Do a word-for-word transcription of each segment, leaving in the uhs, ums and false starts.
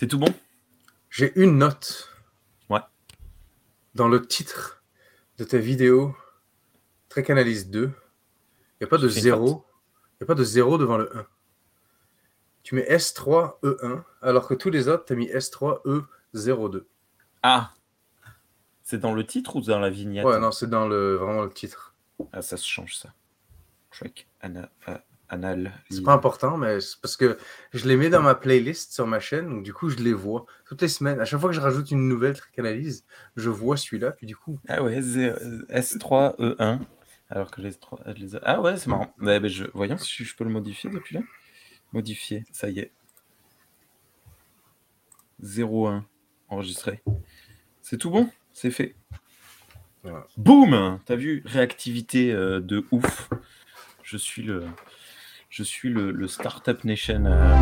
C'est tout bon? J'ai une note. Ouais. Dans le titre de ta vidéo Trek Analyse deux, il n'y a pas de zéro. Il n'y a pas de zéro devant le un. Tu mets S trois E un, alors que tous les autres, tu as mis S trois E zéro deux. Ah! C'est dans le titre ou dans la vignette? Ouais, non, c'est dans le vraiment le titre. Ah, ça se change, ça. Trek Ana, euh, Anal. C'est pas important, mais c'est parce que je les mets dans ma playlist sur ma chaîne, donc du coup, je les vois toutes les semaines. À chaque fois que je rajoute une nouvelle Trek Analyse, je vois celui-là, puis du coup... Ah ouais, S trois E un... Alors que les trois. Les... Ah ouais, c'est marrant. Ouais, bah je... Voyons si je peux le modifier depuis là. Modifier, ça y est. zéro un, enregistré. C'est tout bon, c'est fait. Voilà. Boum! T'as vu, réactivité euh, de ouf. Je suis le, je suis le, le Startup Nation. Euh,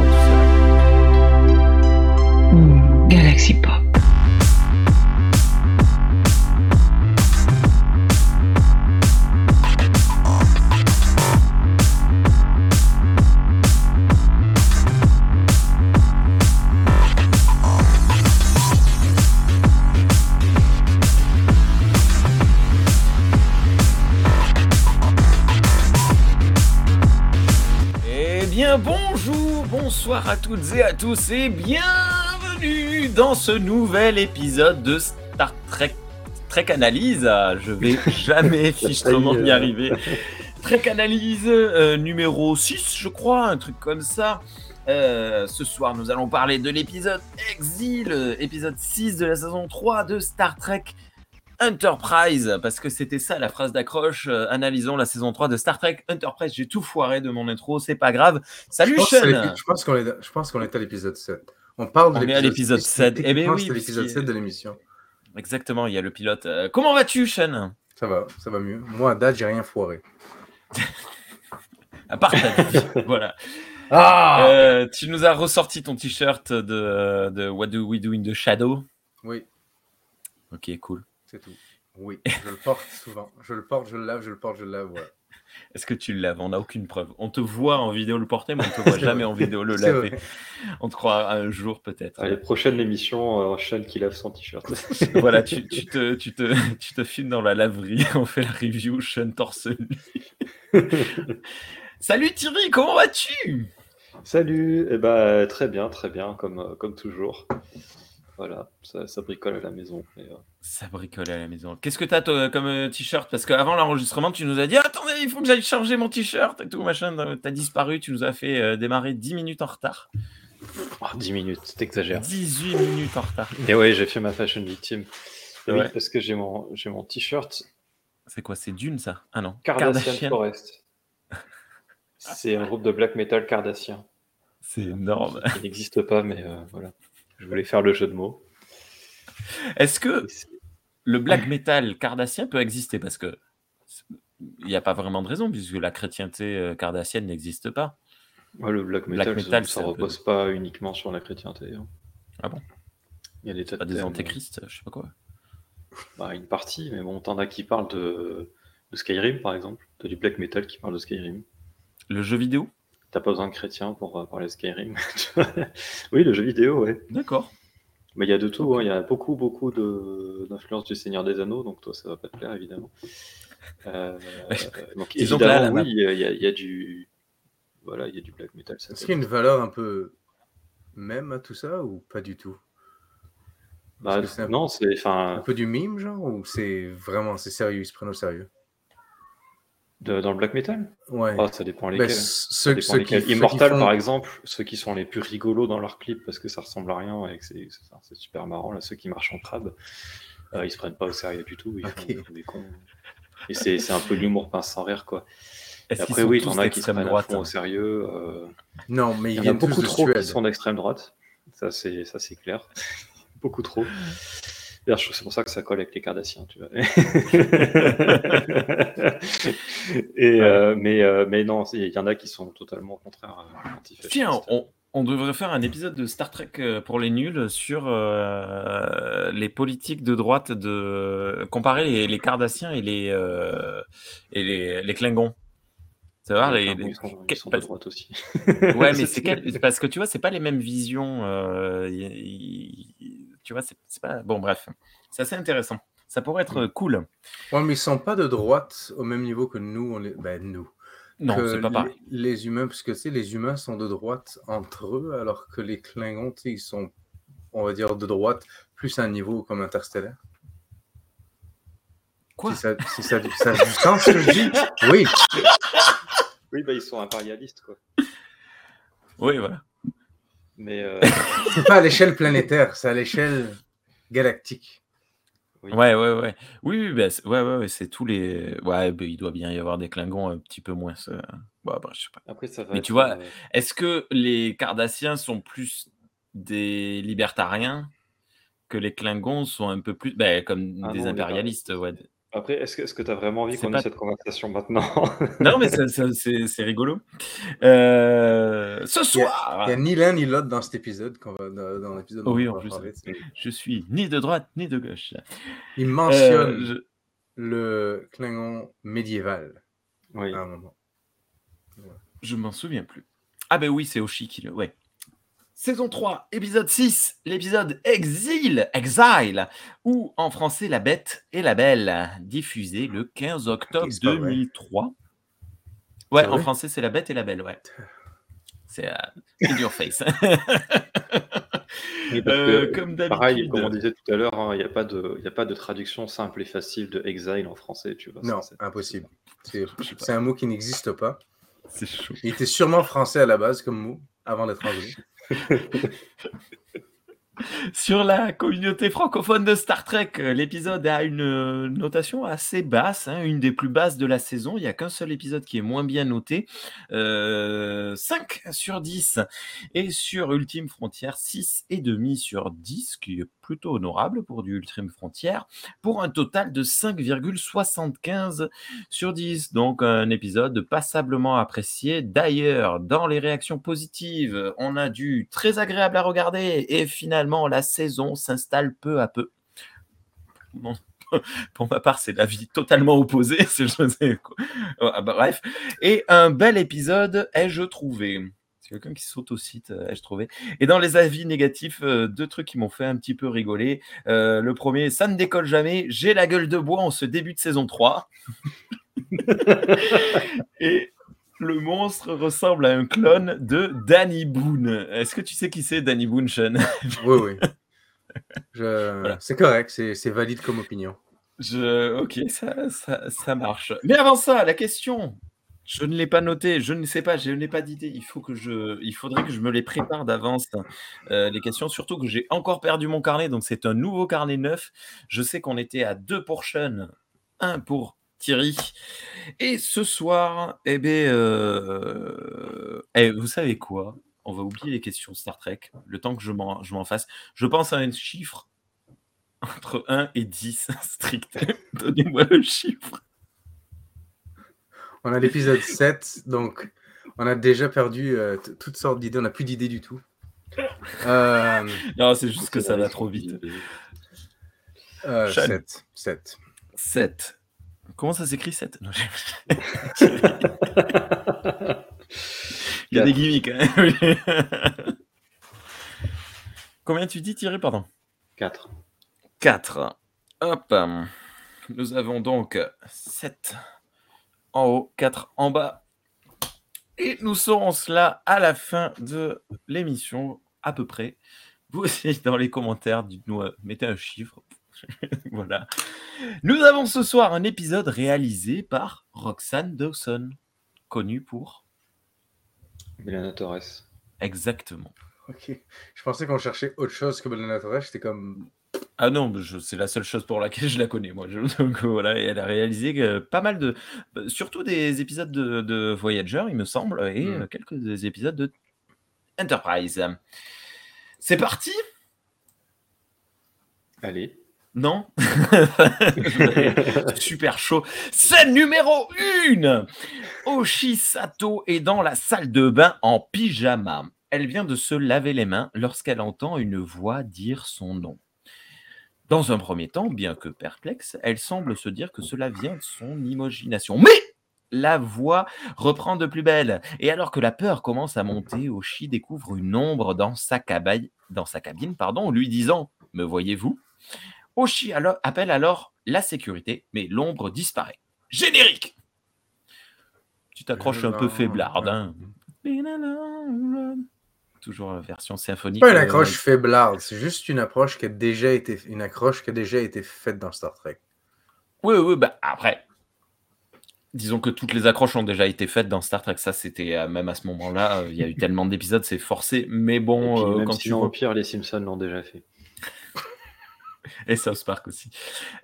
mmh, Galaxy Pop. Bonsoir à toutes et à tous et bienvenue dans ce nouvel épisode de Star Trek, Trek Analyse. Je vais jamais fichtrement y arriver. Trek Analyse euh, numéro six, je crois, un truc comme ça. Euh, ce soir, nous allons parler de l'épisode Exil, euh, épisode six de la saison trois de Star Trek Enterprise, parce que c'était ça la phrase d'accroche, euh, analysons la saison trois de Star Trek Enterprise. J'ai tout foiré de mon intro, c'est pas grave. Salut Sean. Je pense qu'on est je pense qu'on est à l'épisode sept. On parle de on l'épisode, est à l'épisode sept. Eh bien oui, c'est l'épisode sept de l'émission. Exactement, il y a le pilote. Euh, comment vas-tu Sean? Ça va, ça va mieux. Moi à date, j'ai rien foiré. À part ta vie, voilà. Ah euh, tu nous as ressorti ton t-shirt de de What Do We Do in the Shadow? Oui. OK, cool. C'est tout. Oui, je le porte souvent. Je le porte, je le lave, je le porte, je le lave. Voilà. Est-ce que tu le laves? On n'a aucune preuve. On te voit en vidéo le porter, mais on ne te voit jamais en vidéo le laver. On te croira un jour peut-être. À les prochaines émissions, euh, Sean qui lave son t-shirt. Voilà, tu, tu, te, tu, te, tu te filmes dans la laverie, on fait la review, Sean torse nu. Salut Thierry, comment vas-tu? Salut, eh ben, très bien, très bien, comme, comme toujours. Voilà, ça, ça bricole à la maison. Mais, euh... Ça bricole à la maison. Qu'est-ce que t'as toi, comme euh, t-shirt? Parce qu'avant l'enregistrement, tu nous as dit « Attendez, il faut que j'aille charger mon t-shirt » et tout, machin. T'as disparu, tu nous as fait euh, démarrer dix minutes en retard. Oh, dix minutes, t'exagères. dix-huit minutes en retard. Et ouais, j'ai fait ma fashion victime. Et ouais. Oui, parce que j'ai mon, j'ai mon t-shirt. C'est quoi, c'est Dune, ça? Ah non. Cardassien Forest. C'est un groupe de black metal Cardassien. C'est énorme. Il n'existe pas, mais euh, voilà. Je voulais faire le jeu de mots. Est-ce que le black metal cardassien peut exister? Parce que il n'y a pas vraiment de raison, puisque la chrétienté cardassienne n'existe pas. Ouais, le black metal, black metal ça ne repose peu... pas uniquement sur la chrétienté. Hein. Ah bon? Il y a des, tas de des antéchrists, je ne sais pas quoi. Bah, une partie, mais bon, t'en as qui parlent de... de Skyrim, par exemple. T'as du black metal qui parle de Skyrim. Le jeu vidéo? T'as pas besoin de chrétien pour euh, parler Skyrim. Oui, le jeu vidéo, ouais. D'accord. Mais il y a de tout, il hein. y a beaucoup, beaucoup de... d'influence du Seigneur des Anneaux, donc toi, ça va pas te plaire, évidemment. Euh... donc, évidemment, là, là, oui, il y, y, y a du... Voilà, il y a du black metal. Ça Est-ce qu'il y a une valeur un peu même à tout ça, ou pas du tout? Bah, c'est un... non, c'est... Enfin... Un peu du mime, genre, ou c'est vraiment... C'est sérieux, ils se prennent au sérieux? De, dans le black metal? Ouais. Ah, ça dépend lesquels. Bah, ceux, ça dépend ceux lesquels. Qui, Immortal, font... par exemple, ceux qui sont les plus rigolos dans leurs clips parce que ça ressemble à rien et que c'est, c'est, c'est super marrant. Là, ceux qui marchent en crabe, euh, ils se prennent pas au sérieux du tout. Ils okay. font des cons. Et c'est, c'est un peu l'humour pince sans rire, quoi. Est-ce après, oui, il y en a qui se prennent au sérieux. Euh... Non, mais il y, y, y, y, y, y, y, y, y, y, y, y, y, y en a beaucoup trop qui sont d'extrême droite. Ça, c'est, ça, c'est clair. Beaucoup trop. C'est pour ça que ça colle avec les Cardassiens, tu vois. Et, euh, mais, euh, mais non, il y en a qui sont totalement contraires. Euh, Tiens, on, on devrait faire un épisode de Star Trek pour les nuls sur euh, les politiques de droite, de comparer les, les Cardassiens et les, euh, et les, les Klingons. C'est vrai, les, les... ils sont de droite aussi. Ouais, mais c'est quel... parce que tu vois, c'est pas les mêmes visions. Euh... Tu vois, c'est... c'est pas. Bon, bref, c'est assez intéressant. Ça pourrait être cool. Ouais, mais ils sont pas de droite au même niveau que nous. On les... Ben nous. Non, que c'est pas pareil. Les, les humains, parce que tu sais, les humains sont de droite entre eux, alors que les Klingons, tu sais, ils sont, on va dire, de droite plus à un niveau comme Interstellaire. Quoi ? Si ça, si ça, ça a du sens, ce que je dis. Oui. Oui, bah, ils sont impérialistes, quoi. Oui, voilà. Mais euh... c'est pas à l'échelle planétaire, c'est à l'échelle galactique. Oui. Ouais, ouais, ouais. Oui, oui, bah, c'est... Ouais, ouais, ouais, c'est tous les... Ouais, bah, il doit bien y avoir des Klingons un petit peu moins... Ça... Bon, après, je sais pas. Après, ça va Mais être... tu vois, est-ce que les Cardassiens sont plus des libertariens que les Klingons sont un peu plus... Bah, comme ah, des non, impérialistes, ouais. Après, est-ce que, est-ce que tu as vraiment envie c'est qu'on pas... ait cette conversation maintenant ? Non, mais ça, ça, c'est, c'est rigolo. Euh, ce soir, il n'y a, a ni l'un ni l'autre dans cet épisode. Qu'on va, dans, dans l'épisode oh oui, en plus. Parler, je suis ni de droite ni de gauche. Il mentionne euh, je... le Klingon médiéval. Oui. À un moment. Ouais. Je m'en souviens plus. Ah ben oui, c'est Hoshi qui le... Ouais. Saison trois, épisode six, l'épisode Exil, Exile, ou en français La Bête et la Belle, diffusé le quinze octobre deux mille trois. Ouais, c'est en français c'est La Bête et la Belle, ouais. C'est euh, in your face. euh, comme d'habitude. Pareil, comme on disait tout à l'heure, il hein, n'y a, a pas de traduction simple et facile de Exile en français, tu vois. Non, ça, c'est... impossible. C'est, c'est un mot qui n'existe pas. C'est chaud. Il était sûrement français à la base comme mot, avant d'être anglais. Sur la communauté francophone de Star Trek, l'épisode a une notation assez basse, hein, une des plus basses de la saison. Il n'y a qu'un seul épisode qui est moins bien noté, euh, cinq sur dix. Et sur Ultime Frontière, six virgule cinq sur dix, ce qui est plutôt honorable pour du Ultime Frontière, pour un total de cinq virgule soixante-quinze sur dix. Donc un épisode passablement apprécié. D'ailleurs, dans les réactions positives, on a du très agréable à regarder et finalement la saison s'installe peu à peu. Bon, pour ma part, c'est l'avis totalement opposé. C'est, je sais, quoi. Ouais, bref. Et un bel épisode, ai-je trouvé. C'est quelqu'un qui saute au site, ai-je trouvé. Et dans les avis négatifs, euh, deux trucs qui m'ont fait un petit peu rigoler. Euh, le premier, ça ne décolle jamais. J'ai la gueule de bois en ce début de saison trois. Et le monstre ressemble à un clone de Dany Boon. Est-ce que tu sais qui c'est Dany Boon, Sean ? Oui, oui. Je... Voilà. C'est correct, c'est, c'est valide comme opinion. Je... Ok, ça, ça, ça marche. Mais avant ça, la question, je ne l'ai pas notée, je ne sais pas, je n'ai pas d'idée. Il, faut que je... Il faudrait que je me les prépare d'avance, euh, les questions, surtout que j'ai encore perdu mon carnet, donc c'est un nouveau carnet neuf. Je sais qu'on était à deux pour Sean, un pour Thierry. Et ce soir, eh bien, euh... eh, vous savez quoi ? On va oublier les questions Star Trek, le temps que je m'en, je m'en fasse. Je pense à un chiffre entre un et dix, strict. Donnez-moi le chiffre. On a l'épisode sept, donc on a déjà perdu euh, t- toutes sortes d'idées. On n'a plus d'idées du tout. Euh... Non, c'est juste que ça va trop vite. Euh, sept. sept. Comment ça s'écrit sept ? Non, j'ai... Il y a des gimmicks. Hein. Combien tu dis, Thierry, pardon ? quatre. quatre. Hop. Nous avons donc sept en haut, quatre en bas. Et nous serons cela à la fin de l'émission, à peu près. Vous aussi, dans les commentaires, dites-nous, mettez un chiffre. Voilà. Nous avons ce soir un épisode réalisé par Roxane Dawson, connue pour Bélana Torres. Exactement. Ok. Je pensais qu'on cherchait autre chose que Bélana Torres. C'était comme... Ah non, je, c'est la seule chose pour laquelle je la connais, moi. Je, donc voilà, et elle a réalisé euh, pas mal de... Surtout des épisodes de, de Voyager, il me semble, et mmh. euh, quelques épisodes de Enterprise. C'est parti. Allez. Non. Super chaud. Scène numéro un. Hoshi Sato est dans la salle de bain en pyjama. Elle vient de se laver les mains lorsqu'elle entend une voix dire son nom. Dans un premier temps, bien que perplexe, elle semble se dire que cela vient de son imagination. Mais la voix reprend de plus belle. Et alors que la peur commence à monter, Hoshi découvre une ombre dans sa, cabaye, dans sa cabine, pardon, lui disant « Me voyez-vous » Hoshi alors, appelle alors la sécurité, mais l'ombre disparaît. Générique. Tu t'accroches un peu faiblarde. Hein. Toujours la version symphonique. Pas une accroche euh... faiblarde, c'est juste une approche qui a déjà été une accroche qui a déjà été faite dans Star Trek. Oui, oui, bah après. Disons que toutes les accroches ont déjà été faites dans Star Trek. Ça, c'était même à ce moment-là. Il y a eu tellement d'épisodes, c'est forcé. Mais bon, puis, euh, même quand si on au pire, les Simpsons l'ont déjà fait. Et South Park aussi.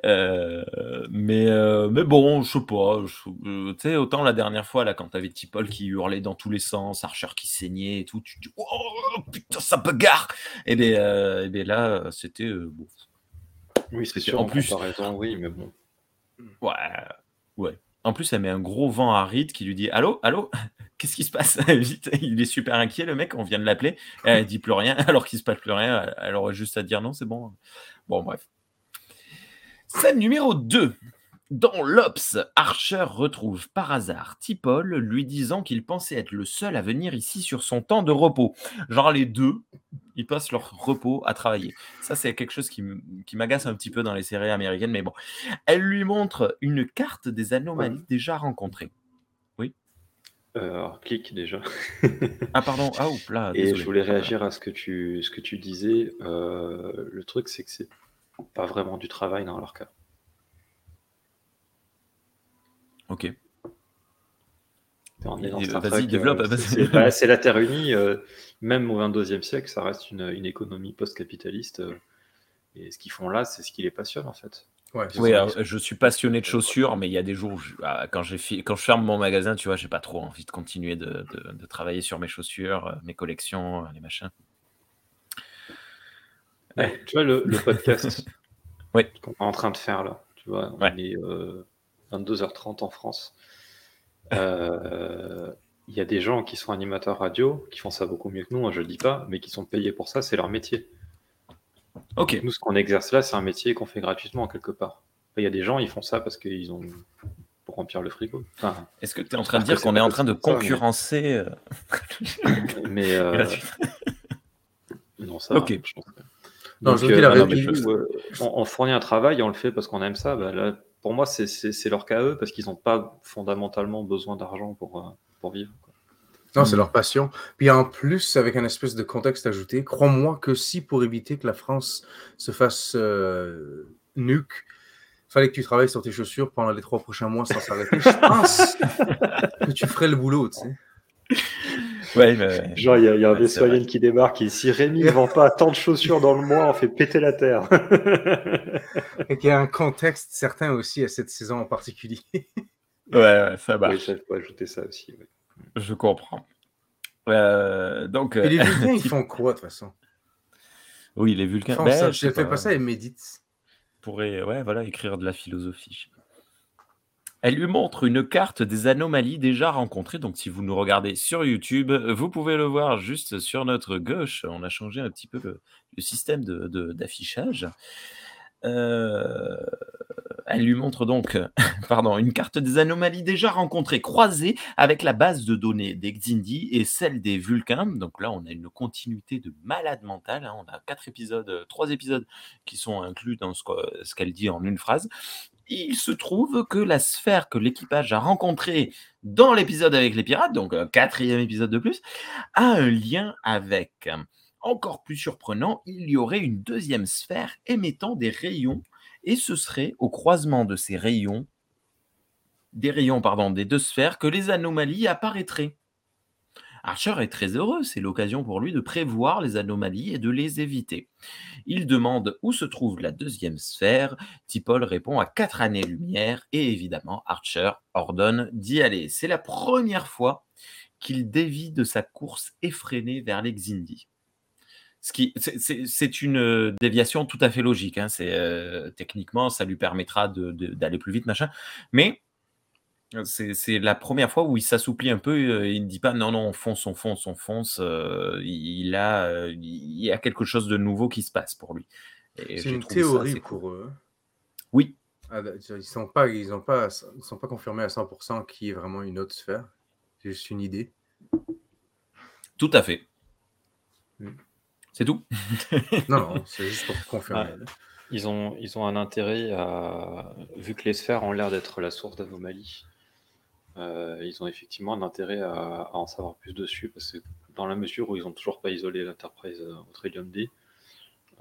Euh, mais, euh, mais bon, je sais pas. Tu sais, autant la dernière fois, là, quand t'avais T'Pol qui hurlait dans tous les sens, Archer qui saignait et tout, tu te dis « Oh, putain, ça bagarre !» Et bien euh, là, c'était... Euh, bon. Oui, c'est sûr, en plus, raison, oui, mais bon. Ouais, ouais. En plus, elle met un gros vent à Reed qui lui dit « Allô, allô, qu'est-ce qui se passe ?» Vite, il est super inquiet, le mec, on vient de l'appeler. Elle dit plus rien, alors qu'il se passe plus rien. Elle aurait juste à dire « Non, c'est bon. » Bon, bref. Scène numéro deux. Dans l'Obs, Archer retrouve par hasard T'Pol, lui disant qu'il pensait être le seul à venir ici sur son temps de repos. Genre les deux, ils passent leur repos à travailler. Ça, c'est quelque chose qui m'agace un petit peu dans les séries américaines, mais bon. Elle lui montre une carte des anomalies ouais. déjà rencontrées. Oui euh, alors, clique déjà. Ah, pardon. Ah, oups, là, désolé. Et je voulais réagir à ce que tu, ce que tu disais. Euh, le truc, c'est que c'est pas vraiment du travail dans leur cas. Ok. On est dans Star Trek, développe. Euh, c'est, c'est, c'est la Terre unie. Euh, même au vingt-deuxième siècle, ça reste une, une économie post-capitaliste. Euh, et ce qu'ils font là, c'est ce qui les passionne, en fait. Ouais, oui, alors, je suis passionné de chaussures, mais il y a des jours, où je, quand, j'ai, quand je ferme mon magasin, tu vois, j'ai pas trop envie de continuer de, de, de travailler sur mes chaussures, mes collections, les machins. Ouais. Ouais, tu vois, le, le podcast oui. qu'on est en train de faire, là, tu vois, on ouais. est... Euh, vingt-deux heures trente en France. Il euh, y a des gens qui sont animateurs radio, qui font ça beaucoup mieux que nous, hein, je ne le dis pas, mais qui sont payés pour ça, c'est leur métier. Okay. Nous, ce qu'on exerce là, c'est un métier qu'on fait gratuitement, quelque part. Il y a des gens, ils font ça parce qu'ils ont... pour remplir le frigo. Enfin, est-ce que tu es en train de dire qu'on est en train de concurrencer... Ça, mais... mais euh... non, ça... Okay. Je pense que... non, Donc, je euh, non, mais nous, euh, on, on fournit un travail et on le fait parce qu'on aime ça. Bah, là, pour moi, c'est, c'est, c'est leur cas à eux, parce qu'ils n'ont pas fondamentalement besoin d'argent pour, euh, pour vivre. Quoi. Non, c'est leur passion. Puis en plus, avec un espèce de contexte ajouté, crois-moi que si, pour éviter que la France se fasse euh, nuque, il fallait que tu travailles sur tes chaussures pendant les trois prochains mois sans s'arrêter, je pense que tu ferais le boulot, tu sais. Ouais, mais... Genre, il y a, y a un Vessoyen ouais, qui débarque et si Rémi ne vend pas tant de chaussures dans le mois, on fait péter la terre. Et qu'il y a un contexte certain aussi à cette saison en particulier. Ouais, ouais, ça marche. Oui, ça, faut ajouter ça aussi. Ouais. Je comprends. Euh, donc, euh... Et les Vulcains, ils font quoi, de toute façon ? Oui, les Vulcains. Ils font ben, ça, je ne fais pas ça, ils méditent. Ils pourraient ouais, voilà, écrire de la philosophie, je sais pas. Elle lui montre une carte des anomalies déjà rencontrées. Donc, si vous nous regardez sur YouTube, vous pouvez le voir juste sur notre gauche. On a changé un petit peu le, le système de, de, d'affichage. Euh, elle lui montre donc pardon, une carte des anomalies déjà rencontrées, croisée avec la base de données des Xindi et celle des Vulcains. Donc là, on a une continuité de malade mentale. Hein. On a quatre épisodes, trois épisodes qui sont inclus dans ce, ce qu'elle dit en une phrase. Il se trouve que la sphère que l'équipage a rencontrée dans l'épisode avec les pirates, donc un quatrième épisode de plus, a un lien avec. Encore plus surprenant, il y aurait une deuxième sphère émettant des rayons, et ce serait au croisement de ces rayons, des rayons, pardon, des deux sphères, que les anomalies apparaîtraient. Archer est très heureux, c'est l'occasion pour lui de prévoir les anomalies et de les éviter. Il demande où se trouve la deuxième sphère, T'Pol répond à quatre années-lumière et évidemment Archer ordonne d'y aller. C'est la première fois qu'il dévie de sa course effrénée vers les Xindi. Ce qui, c'est, c'est, c'est une déviation tout à fait logique, hein. C'est, euh, techniquement ça lui permettra de, de, d'aller plus vite, machin, mais... C'est, c'est la première fois où il s'assouplit un peu, il ne dit pas non, non, on fonce, on fonce, on fonce, euh, il, a, euh, il y a quelque chose de nouveau qui se passe pour lui. Et c'est une théorie ça, c'est pour cool. Eux. Oui, Ah, bah, ils sont pas, ils n'ont pas, ils sont pas confirmés à cent pour cent qu'il y ait vraiment une autre sphère. C'est juste une idée. Tout à fait. Mm. C'est tout. non, non, c'est juste pour confirmer. Ah, ils ont, ils ont un intérêt à, vu que les sphères ont l'air d'être la source d'anomalies. Euh, ils ont effectivement un intérêt à, à en savoir plus dessus, parce que dans la mesure où ils n'ont toujours pas isolé l'Enterprise euh, au Trillium D,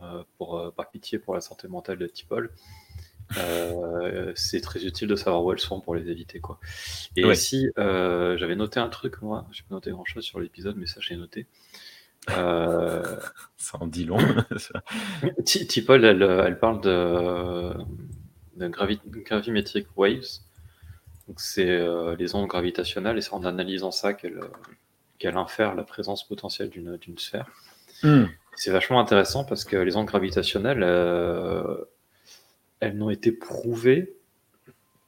euh, pour, euh, par pitié pour la santé mentale de T'Pol, euh, c'est très utile de savoir où elles sont pour les éviter, quoi. Et ouais. si euh, j'avais noté un truc, moi, j'ai pas noté grand chose sur l'épisode, mais ça j'ai noté. Euh... ça en dit long. T'Pol, elle, elle parle de, de gravi- gravimetric waves. Donc c'est euh, les ondes gravitationnelles, et c'est en analysant ça qu'elle, euh, qu'elle infère la présence potentielle d'une, d'une sphère. Mm. C'est vachement intéressant parce que les ondes gravitationnelles, euh, elles n'ont été prouvées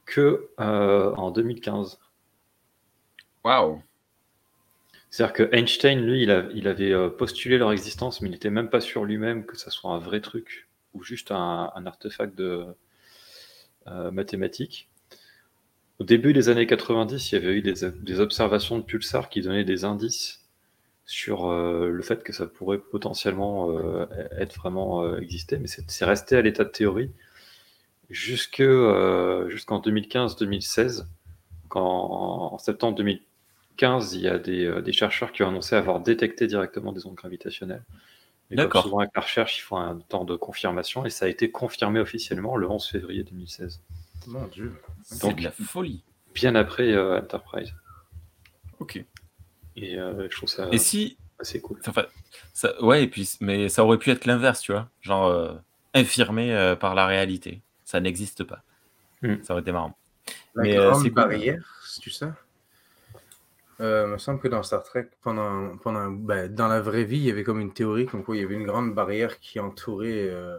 que euh, en deux mille quinze. Waouh! C'est-à-dire que Einstein, lui, il, a, il avait postulé leur existence, mais il n'était même pas sûr lui-même que ça soit un vrai truc ou juste un, un artefact de euh, mathématiques. Au début des années quatre-vingt-dix, il y avait eu des, des observations de pulsars qui donnaient des indices sur euh, le fait que ça pourrait potentiellement euh, être vraiment euh, existé, mais c'est, c'est resté à l'état de théorie jusque, euh, jusqu'en deux mille quinze deux mille seize. Quand, en septembre deux mille quinze, il y a des, euh, des chercheurs qui ont annoncé avoir détecté directement des ondes gravitationnelles. Et D'accord. comme souvent avec la recherche, il faut un temps de confirmation, et ça a été confirmé officiellement le onze février deux mille seize. Mon Dieu, c'est donc, de la folie. Bien après euh, Enterprise. Ok. Et euh, je trouve ça et si... assez cool. Enfin, ça... Ouais, et puis, mais ça aurait pu être l'inverse, tu vois. Genre, euh, infirmé euh, par la réalité. Ça n'existe pas. Mm. Ça aurait été marrant. La mais, grande euh, c'est barrière, cool. C'est-tu ça euh, il me semble que dans Star Trek, pendant, pendant, ben, dans la vraie vie, il y avait comme une théorie comme quoi il y avait une grande barrière qui entourait... Euh...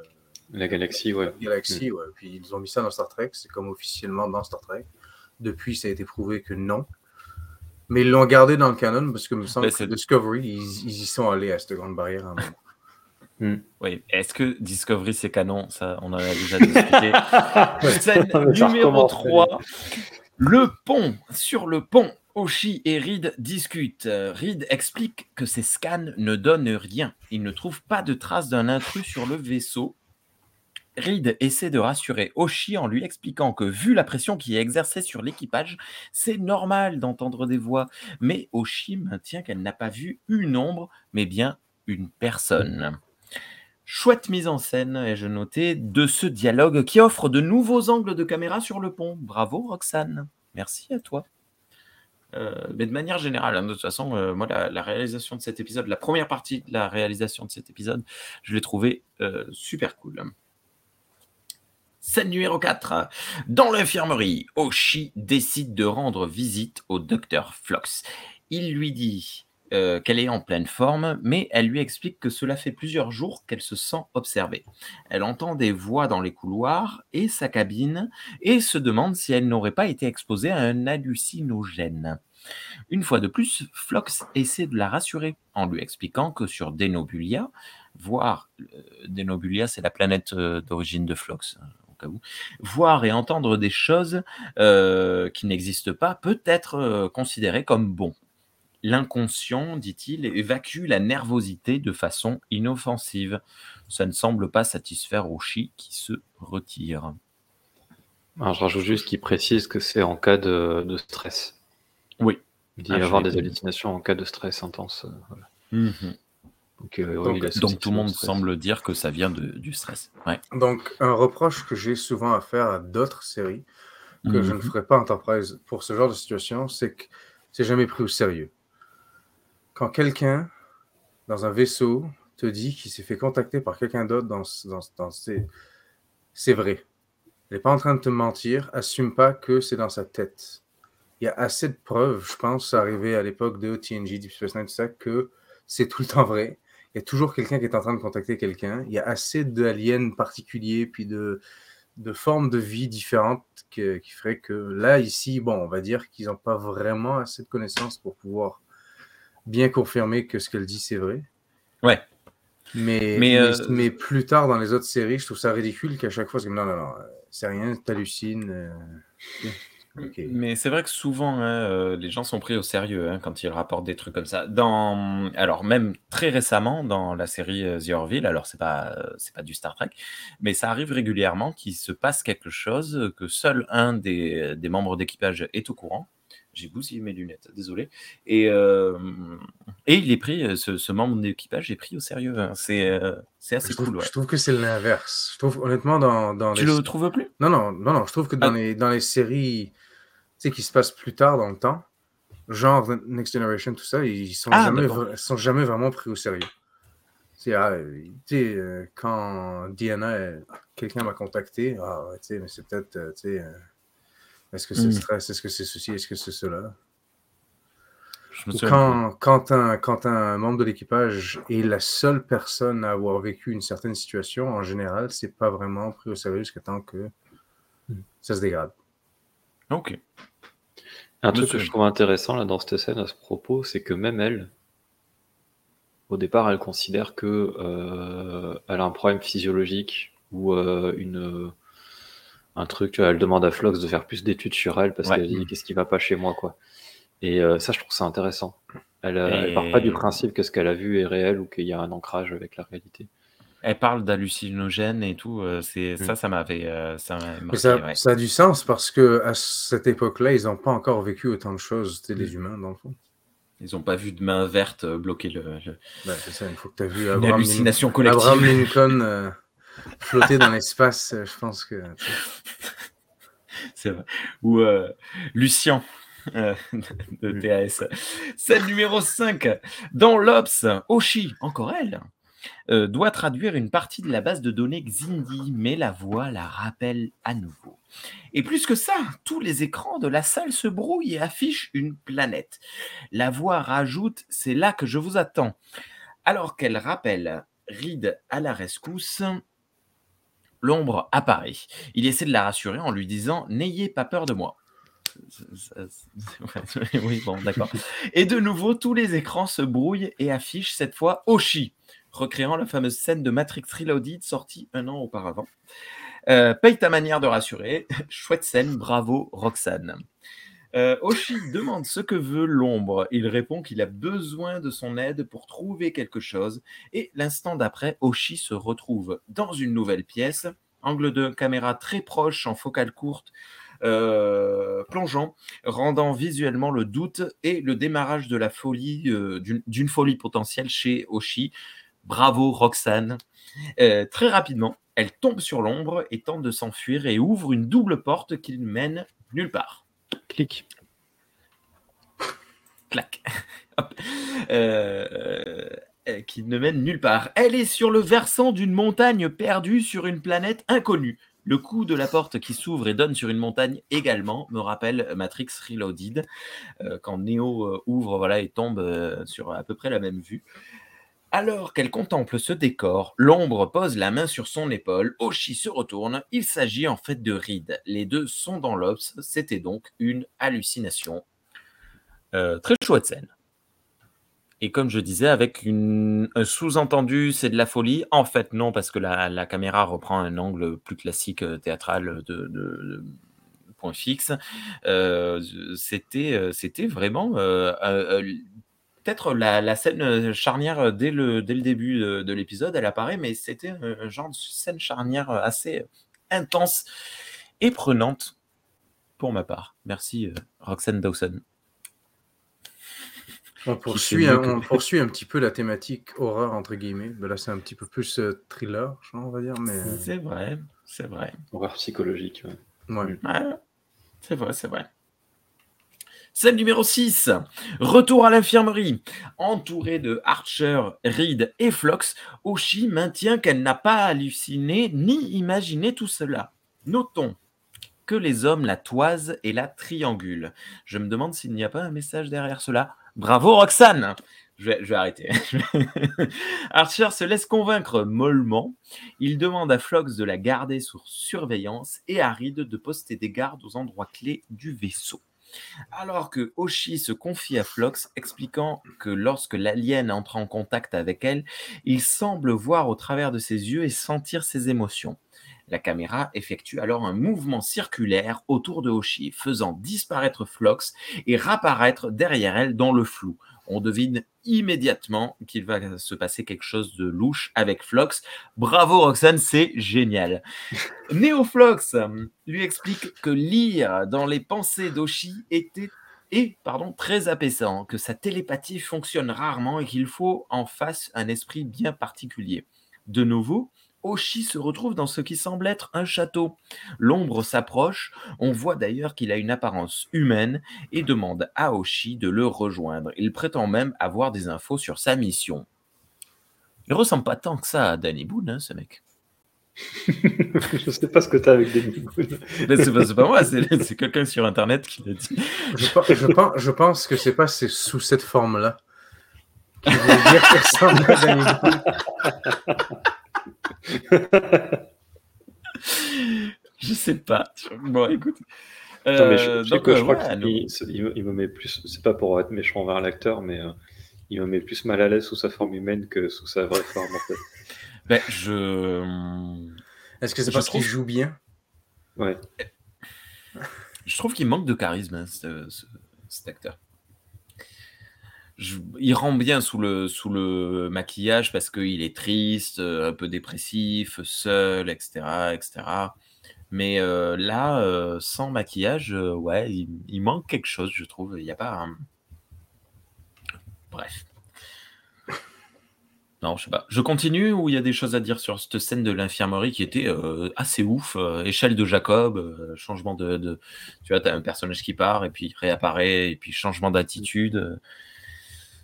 La galaxie, ouais. La galaxie, ouais. Puis ils ont mis ça dans Star Trek, c'est comme officiellement dans Star Trek. Depuis, ça a été prouvé que non. Mais ils l'ont gardé dans le canon parce que, me semble, ben, que Discovery, ils, ils y sont allés à cette grande barrière à un moment. Mm. Oui, est-ce que Discovery, c'est canon ? Ça, on en a déjà discuté. Scène numéro trois, le pont. Sur le pont, Hoshi et Reed discutent. Reed explique que ces scans ne donnent rien. Ils ne trouvent pas de traces d'un intrus sur le vaisseau. Reed essaie de rassurer Hoshi en lui expliquant que, vu la pression qui est exercée sur l'équipage, c'est normal d'entendre des voix. Mais Hoshi maintient qu'elle n'a pas vu une ombre, mais bien une personne. Chouette mise en scène, ai-je noté, de ce dialogue qui offre de nouveaux angles de caméra sur le pont. Bravo, Roxane. Merci à toi. Euh, mais de manière générale, hein, de toute façon, euh, moi, la, la réalisation de cet épisode, la première partie de la réalisation de cet épisode, je l'ai trouvée euh, super cool. Scène numéro quatre. Dans l'infirmerie, Hoshi décide de rendre visite au docteur Phlox. Il lui dit euh, qu'elle est en pleine forme, mais elle lui explique que cela fait plusieurs jours qu'elle se sent observée. Elle entend des voix dans les couloirs et sa cabine et se demande si elle n'aurait pas été exposée à un hallucinogène. Une fois de plus, Phlox essaie de la rassurer en lui expliquant que sur Denobulia, voire euh, Denobulia, c'est la planète euh, d'origine de Phlox, cas où, voir et entendre des choses euh, qui n'existent pas peut être euh, considéré comme bon. L'inconscient, dit-il, évacue la nervosité de façon inoffensive. Ça ne semble pas satisfaire Hoshi qui se retire. Alors, je rajoute juste qu'il précise que c'est en cas de, de stress. Oui. Il dit ah, avoir des hallucinations en cas de stress intense. Voilà. Mm-hmm. Donc, euh, donc, oui, donc tout le monde semble dire que ça vient de, du stress. Ouais. Donc un reproche que j'ai souvent à faire à d'autres séries que mm-hmm. je ne ferai pas Enterprise pour ce genre de situation, c'est que c'est jamais pris au sérieux. Quand quelqu'un dans un vaisseau te dit qu'il s'est fait contacter par quelqu'un d'autre, dans, dans, dans ses... c'est vrai. Il n'est pas en train de te mentir, assume pas que c'est dans sa tête. Il y a assez de preuves, je pense, arrivé à l'époque de T N G, Deep Space Nine, tout ça, que c'est tout le temps vrai. Il y a toujours quelqu'un qui est en train de contacter quelqu'un. Il y a assez d'aliens particuliers, puis de, de formes de vie différentes que, qui ferait que là, ici, bon, on va dire qu'ils n'ont pas vraiment assez de connaissances pour pouvoir bien confirmer que ce qu'elle dit, c'est vrai. Ouais. Mais, mais, mais, euh... mais plus tard, dans les autres séries, je trouve ça ridicule qu'à chaque fois, c'est comme non, non, non, c'est rien, t'hallucines. Euh... Okay. Mais c'est vrai que souvent, hein, les gens sont pris au sérieux hein, quand ils rapportent des trucs comme ça. Dans... Alors, même très récemment, dans la série The Orville, alors c'est pas, c'est pas du Star Trek, mais ça arrive régulièrement qu'il se passe quelque chose que seul un des, des membres d'équipage est au courant. J'ai bousillé mes lunettes, désolé. Et, euh, et il est pris, ce, ce membre d'équipage est pris au sérieux. Hein. C'est, euh, c'est assez je trouve, cool. Ouais. Je trouve que c'est l'inverse. Je trouve, honnêtement, dans, dans tu les... le trouves plus non non, non, non, je trouve que dans, ah. les, dans les séries tu sais, qui se passent plus tard dans le temps, genre Next Generation, tout ça, ils ne sont, ah, vra- sont jamais vraiment pris au sérieux. Tu sais, euh, quand Diana, elle, quelqu'un m'a contacté, ah, tu sais, mais c'est peut-être... Euh, tu sais, euh, est-ce que c'est mmh. stress? Est-ce que c'est ceci? Est-ce que c'est cela? Je me quand, quand, un, quand un membre de l'équipage est la seule personne à avoir vécu une certaine situation, en général, c'est pas vraiment pris au sérieux jusqu'à temps que mmh. ça se dégrade. Ok. Un Monsieur. truc que je trouve intéressant là, dans cette scène à ce propos, c'est que même elle, au départ, elle considère qu'elle euh, a un problème physiologique ou euh, une... un truc, elle demande à Phlox de faire plus d'études sur elle parce ouais. qu'elle dit qu'est-ce qui va pas chez moi quoi. Et euh, ça je trouve ça intéressant. Elle, et... elle part pas du principe que ce qu'elle a vu est réel ou qu'il y a un ancrage avec la réalité. Elle parle d'hallucinogènes et tout, c'est mmh. ça ça m'avait euh, ça m'a marqué, ça, ouais. ça a du sens parce que à cette époque-là, ils n'ont pas encore vécu autant de choses, c'était les humains dans le fond. Ils n'ont pas vu de main verte bloquer le, le... Bah, c'est ça, une fois que tu as vu Abraham, hallucination collective. Abraham Lincoln euh... flotter dans l'espace, je pense que... C'est vrai. Ou euh, Lucien euh, de T A S. Scène numéro cinq. Dans l'Obs, Hoshi, encore elle, euh, doit traduire une partie de la base de données Xindi, mais la voix la rappelle à nouveau. Et plus que ça, tous les écrans de la salle se brouillent et affichent une planète. La voix rajoute « C'est là que je vous attends ». Alors qu'elle rappelle Reed à la rescousse, l'ombre apparaît. Il essaie de la rassurer en lui disant « N'ayez pas peur de moi ». Oui, bon, d'accord. Et de nouveau, tous les écrans se brouillent et affichent cette fois Hoshi, recréant la fameuse scène de Matrix Reloaded sortie un an auparavant. Euh, paye ta manière de rassurer. Chouette scène, bravo Roxane. Euh, Hoshi demande ce que veut l'ombre. Il répond qu'il a besoin de son aide pour trouver quelque chose. Et l'instant d'après, Hoshi se retrouve dans une nouvelle pièce. Angle de caméra très proche, en focale courte, euh, plongeant, rendant visuellement le doute et le démarrage de la folie, euh, d'une, d'une folie potentielle chez Hoshi. Bravo Roxane. Euh, très rapidement, elle tombe sur l'ombre et tente de s'enfuir et ouvre une double porte qui ne mène nulle part. Clic. Clac. Hop. Euh, euh, qui ne mène nulle part. Elle est sur le versant d'une montagne perdue sur une planète inconnue. Le coup de la porte qui s'ouvre et donne sur une montagne également me rappelle Matrix Reloaded, euh, quand Neo euh, ouvre voilà, et tombe euh, sur à peu près la même vue. Alors qu'elle contemple ce décor, l'ombre pose la main sur son épaule, Hoshi se retourne, il s'agit en fait de Reed. Les deux sont dans l'Obs, c'était donc une hallucination. Euh, très chouette scène. Et comme je disais, avec une, un sous-entendu, c'est de la folie. En fait, non, parce que la, la caméra reprend un angle plus classique théâtral de... de, de... point fixe. Euh, c'était, c'était vraiment... Euh, euh, Peut-être la, la scène charnière dès le, dès le début de, de l'épisode, elle apparaît, mais c'était un genre de scène charnière assez intense et prenante pour ma part. Merci Roxane Dawson. On poursuit, un, on poursuit un petit peu la thématique horreur, entre guillemets. Ben là, c'est un petit peu plus thriller, on va dire. Mais... C'est vrai, c'est vrai. Horreur psychologique. Ouais. Ouais. Ouais, c'est vrai, c'est vrai. Scène numéro six, retour à l'infirmerie. Entourée de Archer, Reed et Phlox, Hoshi maintient qu'elle n'a pas halluciné ni imaginé tout cela. Notons que les hommes la toisent et la triangulent. Je me demande s'il n'y a pas un message derrière cela. Bravo Roxane! Je vais, je vais arrêter. Archer se laisse convaincre mollement. Il demande à Phlox de la garder sous surveillance et à Reed de poster des gardes aux endroits clés du vaisseau. Alors que Hoshi se confie à Phlox, expliquant que lorsque l'alien entre en contact avec elle, il semble voir au travers de ses yeux et sentir ses émotions. La caméra effectue alors un mouvement circulaire autour de Hoshi, faisant disparaître Phlox et réapparaître derrière elle dans le flou. On devine immédiatement qu'il va se passer quelque chose de louche avec Phlox. Bravo Roxane, c'est génial. Néophlox lui explique que lire dans les pensées d'Hoshi était Et, pardon, très apaisant, que sa télépathie fonctionne rarement et qu'il faut en face un esprit bien particulier. De nouveau, Hoshi se retrouve dans ce qui semble être un château. L'ombre s'approche, on voit d'ailleurs qu'il a une apparence humaine et demande à Hoshi de le rejoindre. Il prétend même avoir des infos sur sa mission. Il ne ressemble pas tant que ça à Dany Boon, hein, ce mec. Je sais pas ce que t'as avec Dany Boon. C'est pas, c'est pas moi, c'est, c'est quelqu'un sur internet qui l'a dit. Je pense, je pense, je pense que c'est pas c'est sous cette forme-là. Qui veut dire que ça ressemble à Dany Boon. Je sais pas. Bon, écoute. Euh, mais je, je, donc, que euh, je crois ouais, qu'il il, il me met plus. C'est pas pour être méchant envers l'acteur, mais euh, il me met plus mal à l'aise sous sa forme humaine que sous sa vraie forme en fait. Ben, je... Est-ce que c'est je parce trouve... qu'il joue bien ? Ouais. Je trouve qu'il manque de charisme, hein, ce, ce, cet acteur. Je... Il rend bien sous le, sous le maquillage parce qu'il est triste, un peu dépressif, seul, et cetera, et cetera. Mais euh, là, euh, sans maquillage, euh, ouais, il, il manque quelque chose, je trouve. Il n'y a pas... Un... Bref. Non, je sais pas. Je continue ou il y a des choses à dire sur cette scène de l'infirmerie qui était euh, assez ouf. Euh, échelle de Jacob, euh, changement de, de... Tu vois, t'as un personnage qui part et puis réapparaît et puis changement d'attitude.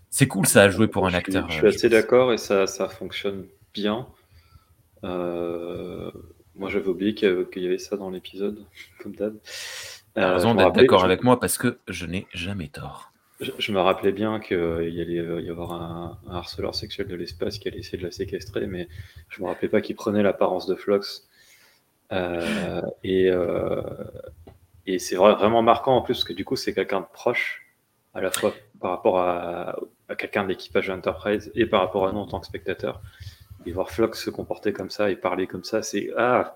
C'est cool ça à jouer pour un acteur. Je suis, je suis assez je d'accord et ça, ça fonctionne bien. Euh, moi, j'avais oublié qu'il y avait, qu'il y avait ça dans l'épisode, comme d'hab. T'as euh, raison d'être d'accord je... avec moi parce que je n'ai jamais tort. Je me rappelais bien qu'il allait y avoir un, un harceleur sexuel de l'espace qui allait essayer de la séquestrer, mais je me rappelais pas qu'il prenait l'apparence de Phlox. Euh, et, euh, et c'est vraiment marquant en plus, parce que du coup, c'est quelqu'un de proche, à la fois par rapport à, à quelqu'un de l'équipage de l'Enterprise et par rapport à nous en tant que spectateurs. Et voir Phlox se comporter comme ça et parler comme ça, c'est... Ah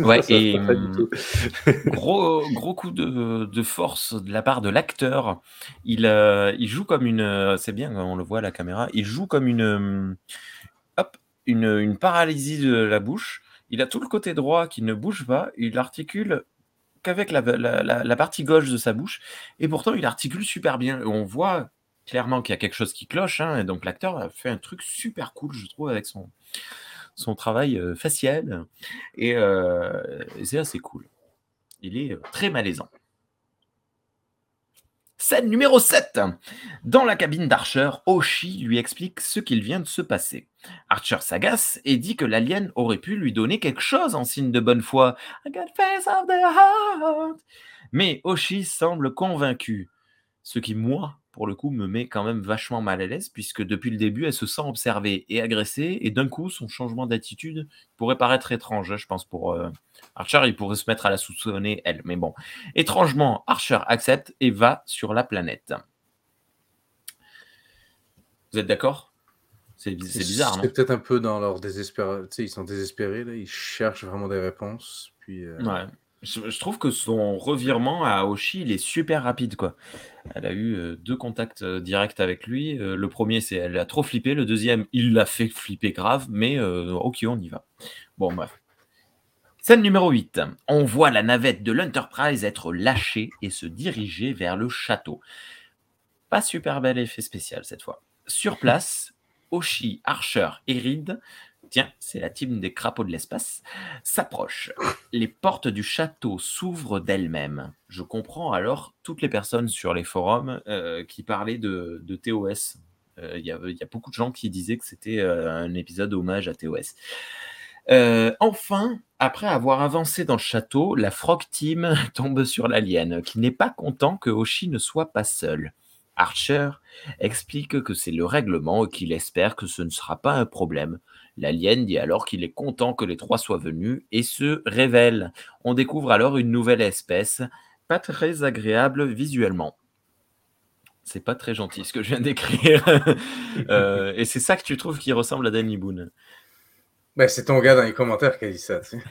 ouais, ça, et pas du tout. gros, gros coup de, de force de la part de l'acteur. Il, euh, il joue comme une... C'est bien, on le voit à la caméra. Il joue comme une... Hop, une, une paralysie de la bouche. Il a tout le côté droit qui ne bouge pas. Il articule qu'avec la, la, la, la partie gauche de sa bouche. Et pourtant, il articule super bien. On voit... Clairement qu'il y a quelque chose qui cloche, hein, et donc l'acteur a fait un truc super cool, je trouve, avec son, son travail euh, facial, et euh, c'est assez cool. Il est euh, très malaisant. Scène numéro sept. Dans la cabine d'Archer, Hoshi lui explique ce qu'il vient de se passer. Archer s'agace et dit que l'alien aurait pu lui donner quelque chose en signe de bonne foi. I got face of the heart. Mais Hoshi semble convaincu, ce qui, moi, pour le coup, me met quand même vachement mal à l'aise, puisque depuis le début, elle se sent observée et agressée, et d'un coup, son changement d'attitude pourrait paraître étrange, je pense, pour euh, Archer, il pourrait se mettre à la soupçonner, elle, mais bon. Étrangement, Archer accepte et va sur la planète. Vous êtes d'accord ? C'est, c'est bizarre, c'est non ? C'est peut-être un peu dans leur désespéré, tu sais, ils sont désespérés, là, ils cherchent vraiment des réponses, puis... Euh... Ouais. Je, je trouve que son revirement à Hoshi, il est super rapide, quoi. Elle a eu euh, deux contacts euh, directs avec lui. Euh, le premier, c'est elle a trop flippé. Le deuxième, il l'a fait flipper grave, mais euh, ok, on y va. Bon, bref. Scène numéro huit. On voit la navette de l'Enterprise être lâchée et se diriger vers le château. Pas super bel effet spécial, cette fois. Sur place, Hoshi, Archer et Reed... Tiens, c'est la team des crapauds de l'espace, s'approche. Les portes du château s'ouvrent d'elles-mêmes. Je comprends alors toutes les personnes sur les forums euh, qui parlaient de, de T O S. Il euh, y, y a beaucoup de gens qui disaient que c'était euh, un épisode hommage à T O S. Euh, enfin, après avoir avancé dans le château, la Frog Team tombe sur l'alien, qui n'est pas content que Hoshi ne soit pas seul. Archer explique que c'est le règlement et qu'il espère que ce ne sera pas un problème. L'alien dit alors qu'il est content que les trois soient venus et se révèle. On découvre alors une nouvelle espèce, pas très agréable visuellement. C'est pas très gentil ce que je viens d'écrire. euh, et c'est ça que tu trouves qui ressemble à Dany Boon. Ben, c'est ton gars dans les commentaires qui a dit ça, tu sais.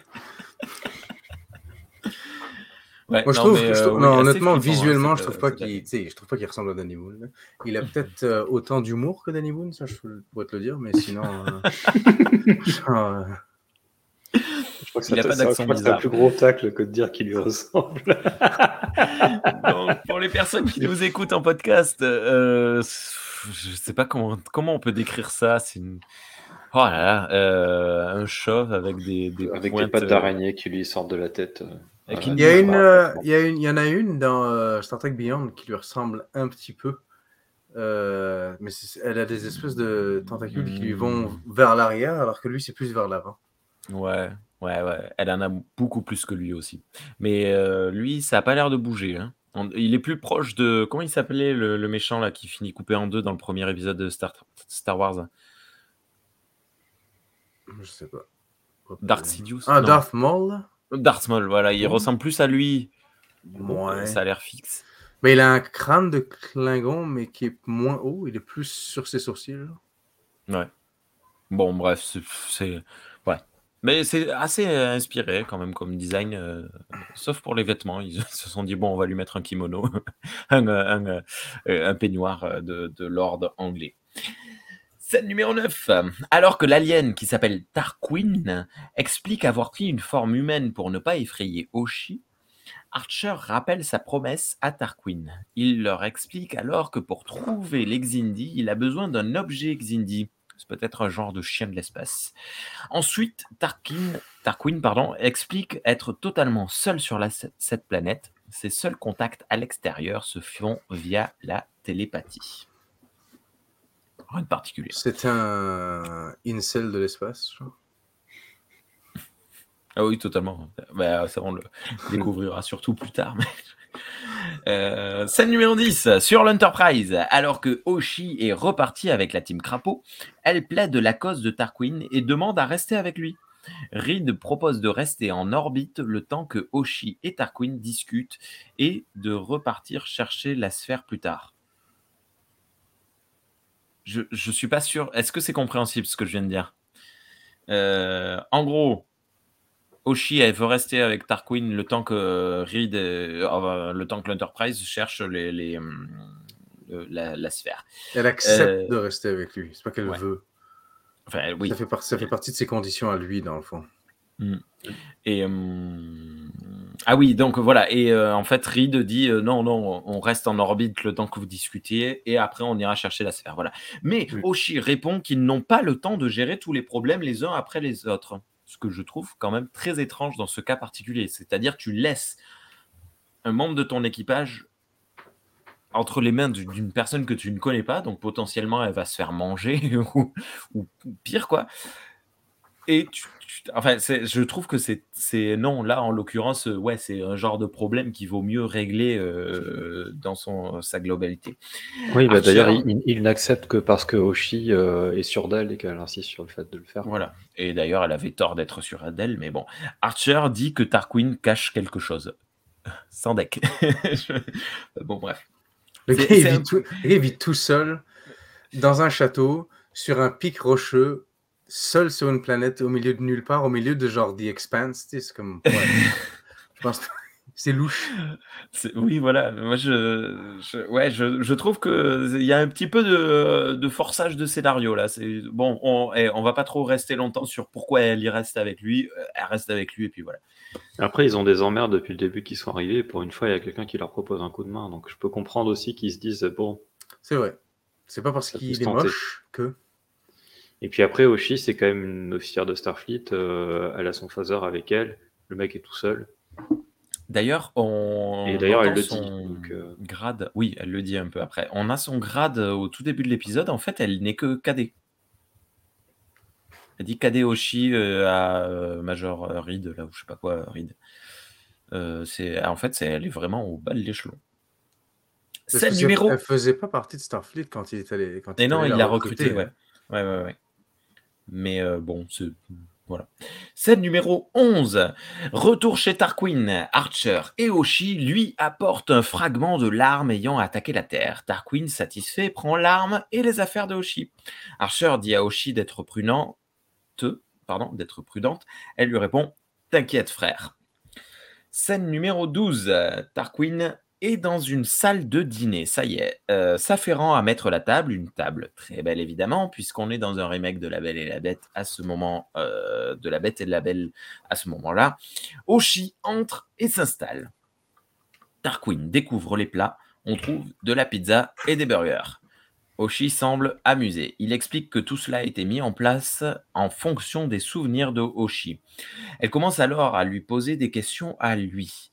Ouais, moi, je non, trouve, je trouve euh, non, honnêtement, visuellement, hein, je trouve pas qu'il, tu sais, je trouve pas qu'il ressemble à Dany Boon. Là. Il a peut-être euh, autant d'humour que Dany Boon, ça, je pourrais te le dire, mais sinon, euh... euh... je crois que il n'a pas d'accent bizarre. C'est un plus gros tacle que de dire qu'il lui ressemble. Donc, pour les personnes qui nous écoutent en podcast, euh, je sais pas comment, comment on peut décrire ça. C'est une... Oh là là, euh, un chauve avec des, des avec pointes, des pattes d'araignée euh... qui lui sortent de la tête. Euh... Il voilà. y a une, euh, il y a une, il y en a une dans euh, Star Trek Beyond qui lui ressemble un petit peu, euh, mais elle a des espèces de tentacules mmh. qui lui vont vers l'arrière, alors que lui c'est plus vers l'avant. Ouais, ouais, ouais. Elle en a beaucoup plus que lui aussi. Mais euh, lui, ça a pas l'air de bouger. Hein. On, il est plus proche de comment il s'appelait le, le méchant là qui finit coupé en deux dans le premier épisode de Star, Star Wars. Je sais pas. Darth Sidious. Ah, non. Darth Maul. Darth Maul, voilà, il mmh. ressemble plus à lui. Ouais. Ça a l'air fixe. Mais il a un crâne de Klingon, mais qui est moins haut. Il est plus sur ses sourcils. Là. Ouais. Bon, bref, c'est, c'est... ouais. Mais c'est assez inspiré quand même comme design, euh... sauf pour les vêtements. Ils se sont dit bon, on va lui mettre un kimono, un, un, un, un peignoir de, de l'ordre anglais. Scène numéro neuf. Alors que l'alien qui s'appelle Tarquin explique avoir pris une forme humaine pour ne pas effrayer Hoshi, Archer rappelle sa promesse à Tarquin. Il leur explique alors que pour trouver l'Xindi, il a besoin d'un objet Xindi. C'est peut-être un genre de chien de l'espace. Ensuite, Tarquin, Tarquin pardon, explique être totalement seul sur la, cette planète. Ses seuls contacts à l'extérieur se font via la télépathie. Rien de particulier. C'est un incel de l'espace, je crois. Ah oui, totalement. Bah, ça, on le découvrira surtout plus tard. Mais... Euh, scène numéro dix. Sur l'Enterprise, alors que Hoshi est reparti avec la team Crapaud, elle plaide la cause de Tarquin et demande à rester avec lui. Reed propose de rester en orbite le temps que Hoshi et Tarquin discutent et de repartir chercher la sphère plus tard. Je ne suis pas sûr. Est-ce que c'est compréhensible ce que je viens de dire ? euh, En gros, Hoshi, elle veut rester avec Tarquin le temps que Reed, euh, le temps que l'Enterprise cherche les, les, euh, la, la sphère. Elle accepte euh, de rester avec lui. C'est pas qu'elle ouais. veut. Enfin, oui. Ça fait, par, ça fait partie de ses conditions à lui, dans le fond. Mmh. Et euh... ah oui, donc voilà. Et euh, en fait, Reed dit euh, non, non, on reste en orbite le temps que vous discutiez, et après on ira chercher la sphère. Voilà. Mais oui. Hoshi répond qu'ils n'ont pas le temps de gérer tous les problèmes les uns après les autres. Ce que je trouve quand même très étrange dans ce cas particulier. C'est-à-dire, tu laisses un membre de ton équipage entre les mains d'une personne que tu ne connais pas, donc potentiellement elle va se faire manger ou, ou pire quoi. Et tu, tu, enfin, c'est, je trouve que c'est, c'est non là en l'occurrence, ouais, c'est un genre de problème qu'il vaut mieux régler euh, dans son sa globalité. Oui, bah Archer, d'ailleurs, il, il n'accepte que parce que Hoshi euh, est sûre d'elle et qu'elle insiste sur le fait de le faire. Voilà. Et d'ailleurs, elle avait tort d'être sûre d'elle, mais bon. Archer dit que Tarquin cache quelque chose. Sans deck. je... Bon, bref. Le gars, il vit tout, il vit tout seul dans un château sur un pic rocheux. Seul sur une planète, au milieu de nulle part, au milieu de genre The Expanse, tu sais, c'est comme... Ouais. je pense que c'est louche. C'est, oui, voilà. Moi, je, je, ouais, je, je trouve qu'il y a un petit peu de, de forçage de scénario, là. C'est, bon, on eh, on va pas trop rester longtemps sur pourquoi elle y reste avec lui. Elle reste avec lui, et puis voilà. Après, ils ont des emmerdes depuis le début qui sont arrivés. Pour une fois, il y a quelqu'un qui leur propose un coup de main. Donc, je peux comprendre aussi qu'ils se disent, bon... C'est vrai. C'est pas parce qu'il est moche que... Et puis après, Hoshi, c'est quand même une officière de Starfleet. Euh, elle a son phaser avec elle. Le mec est tout seul. D'ailleurs, on... Et d'ailleurs, elle le dit. Donc, euh... grade... Oui, elle le dit un peu après. On a son grade au tout début de l'épisode. En fait, elle n'est que cadet. Elle dit cadet Hoshi euh, à euh, Major Reed, là, ou je sais pas quoi, Reed. Euh, c'est... En fait, c'est... elle est vraiment au bas de l'échelon. Cette numéro... Elle faisait pas partie de Starfleet quand il est allé... Quand Mais il non, il l'a recruté, ouais. Ouais, ouais, ouais. Mais euh, bon, c'est... voilà. Scène numéro onze. Retour chez Tarquin. Archer et Hoshi lui apportent un fragment de l'arme ayant attaqué la Terre. Tarquin, satisfait, prend l'arme et les affaires de Hoshi. Archer dit à Hoshi d'être prudente pardon, d'être prudente. Elle lui répond « T'inquiète, frère ». Scène numéro douze. Tarquin est dans une salle de dîner, ça y est, euh, s'affairant à mettre la table, une table très belle évidemment, puisqu'on est dans un remake de La Belle et la Bête à ce moment, euh, de La Bête et de la Belle à ce moment-là. Hoshi entre et s'installe. Tarquin découvre les plats, on trouve de la pizza et des burgers. Hoshi semble amusé. Il explique que tout cela a été mis en place en fonction des souvenirs de Hoshi. Elle commence alors à lui poser des questions à lui.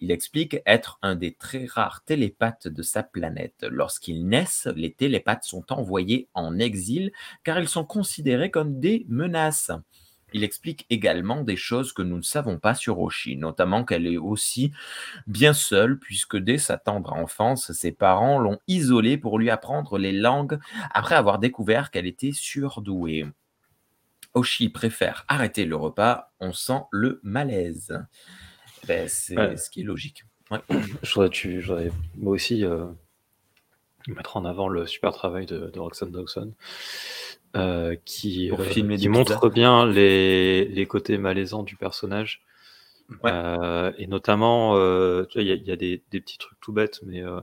Il explique être un des très rares télépathes de sa planète. Lorsqu'ils naissent, les télépathes sont envoyés en exil car ils sont considérés comme des menaces. Il explique également des choses que nous ne savons pas sur Hoshi, notamment qu'elle est aussi bien seule, puisque dès sa tendre enfance, ses parents l'ont isolée pour lui apprendre les langues après avoir découvert qu'elle était surdouée. Hoshi préfère arrêter le repas, on sent le malaise. Ben, c'est ouais. ce qui est logique. Ouais. Je voudrais, tu, je voudrais moi aussi euh, mettre en avant le super travail de, de Roxane Dawson. Euh, qui, euh, qui montre bien les, les côtés malaisants du personnage. Ouais. Euh, et notamment, euh, il y a, y a des, des petits trucs tout bêtes, mais euh,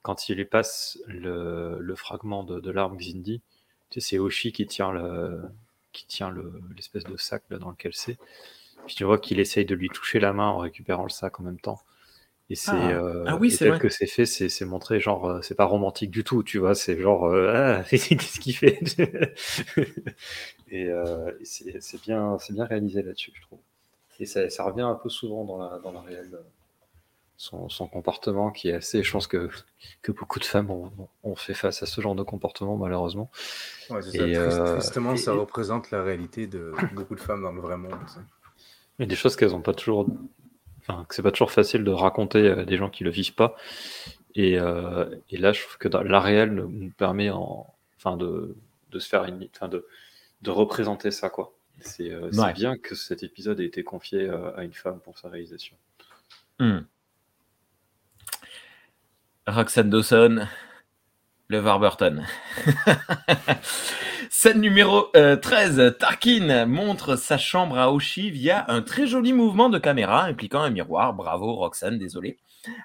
quand il passe le, le fragment de, de l'arme Xindi, tu sais, c'est Hoshi qui tient, le, qui tient le, l'espèce de sac là, dans lequel c'est. Puis tu vois qu'il essaye de lui toucher la main en récupérant le sac en même temps. Et c'est, ah. Euh, ah oui, et c'est tel vrai. que c'est fait, c'est, c'est montré, genre, euh, c'est pas romantique du tout, tu vois, c'est genre, euh, ah, qu'est-ce qu'il fait? Et euh, c'est, c'est, bien, c'est bien réalisé là-dessus, je trouve. Et ça, ça revient un peu souvent dans la, dans la réelle, son, son comportement qui est assez, je pense que, que beaucoup de femmes ont, ont fait face à ce genre de comportement, malheureusement. Ouais, c'est et, ça, euh, tristement, et, ça représente la réalité de beaucoup de femmes dans le vrai monde. Ça. Et des choses qu'elles n'ont pas toujours... Enfin, que c'est pas toujours facile de raconter à des gens qui le vivent pas. Et, euh, et là, je trouve que la réelle nous permet en, enfin de, de se faire une, enfin de, de représenter ça, quoi. C'est, euh, ouais. c'est bien que cet épisode ait été confié euh, à une femme pour sa réalisation. Mmh. Roxane Dawson, le Warburton. Scène numéro euh, treize. Tarquin montre sa chambre à Hoshi via un très joli mouvement de caméra impliquant un miroir. Bravo Roxane, désolé.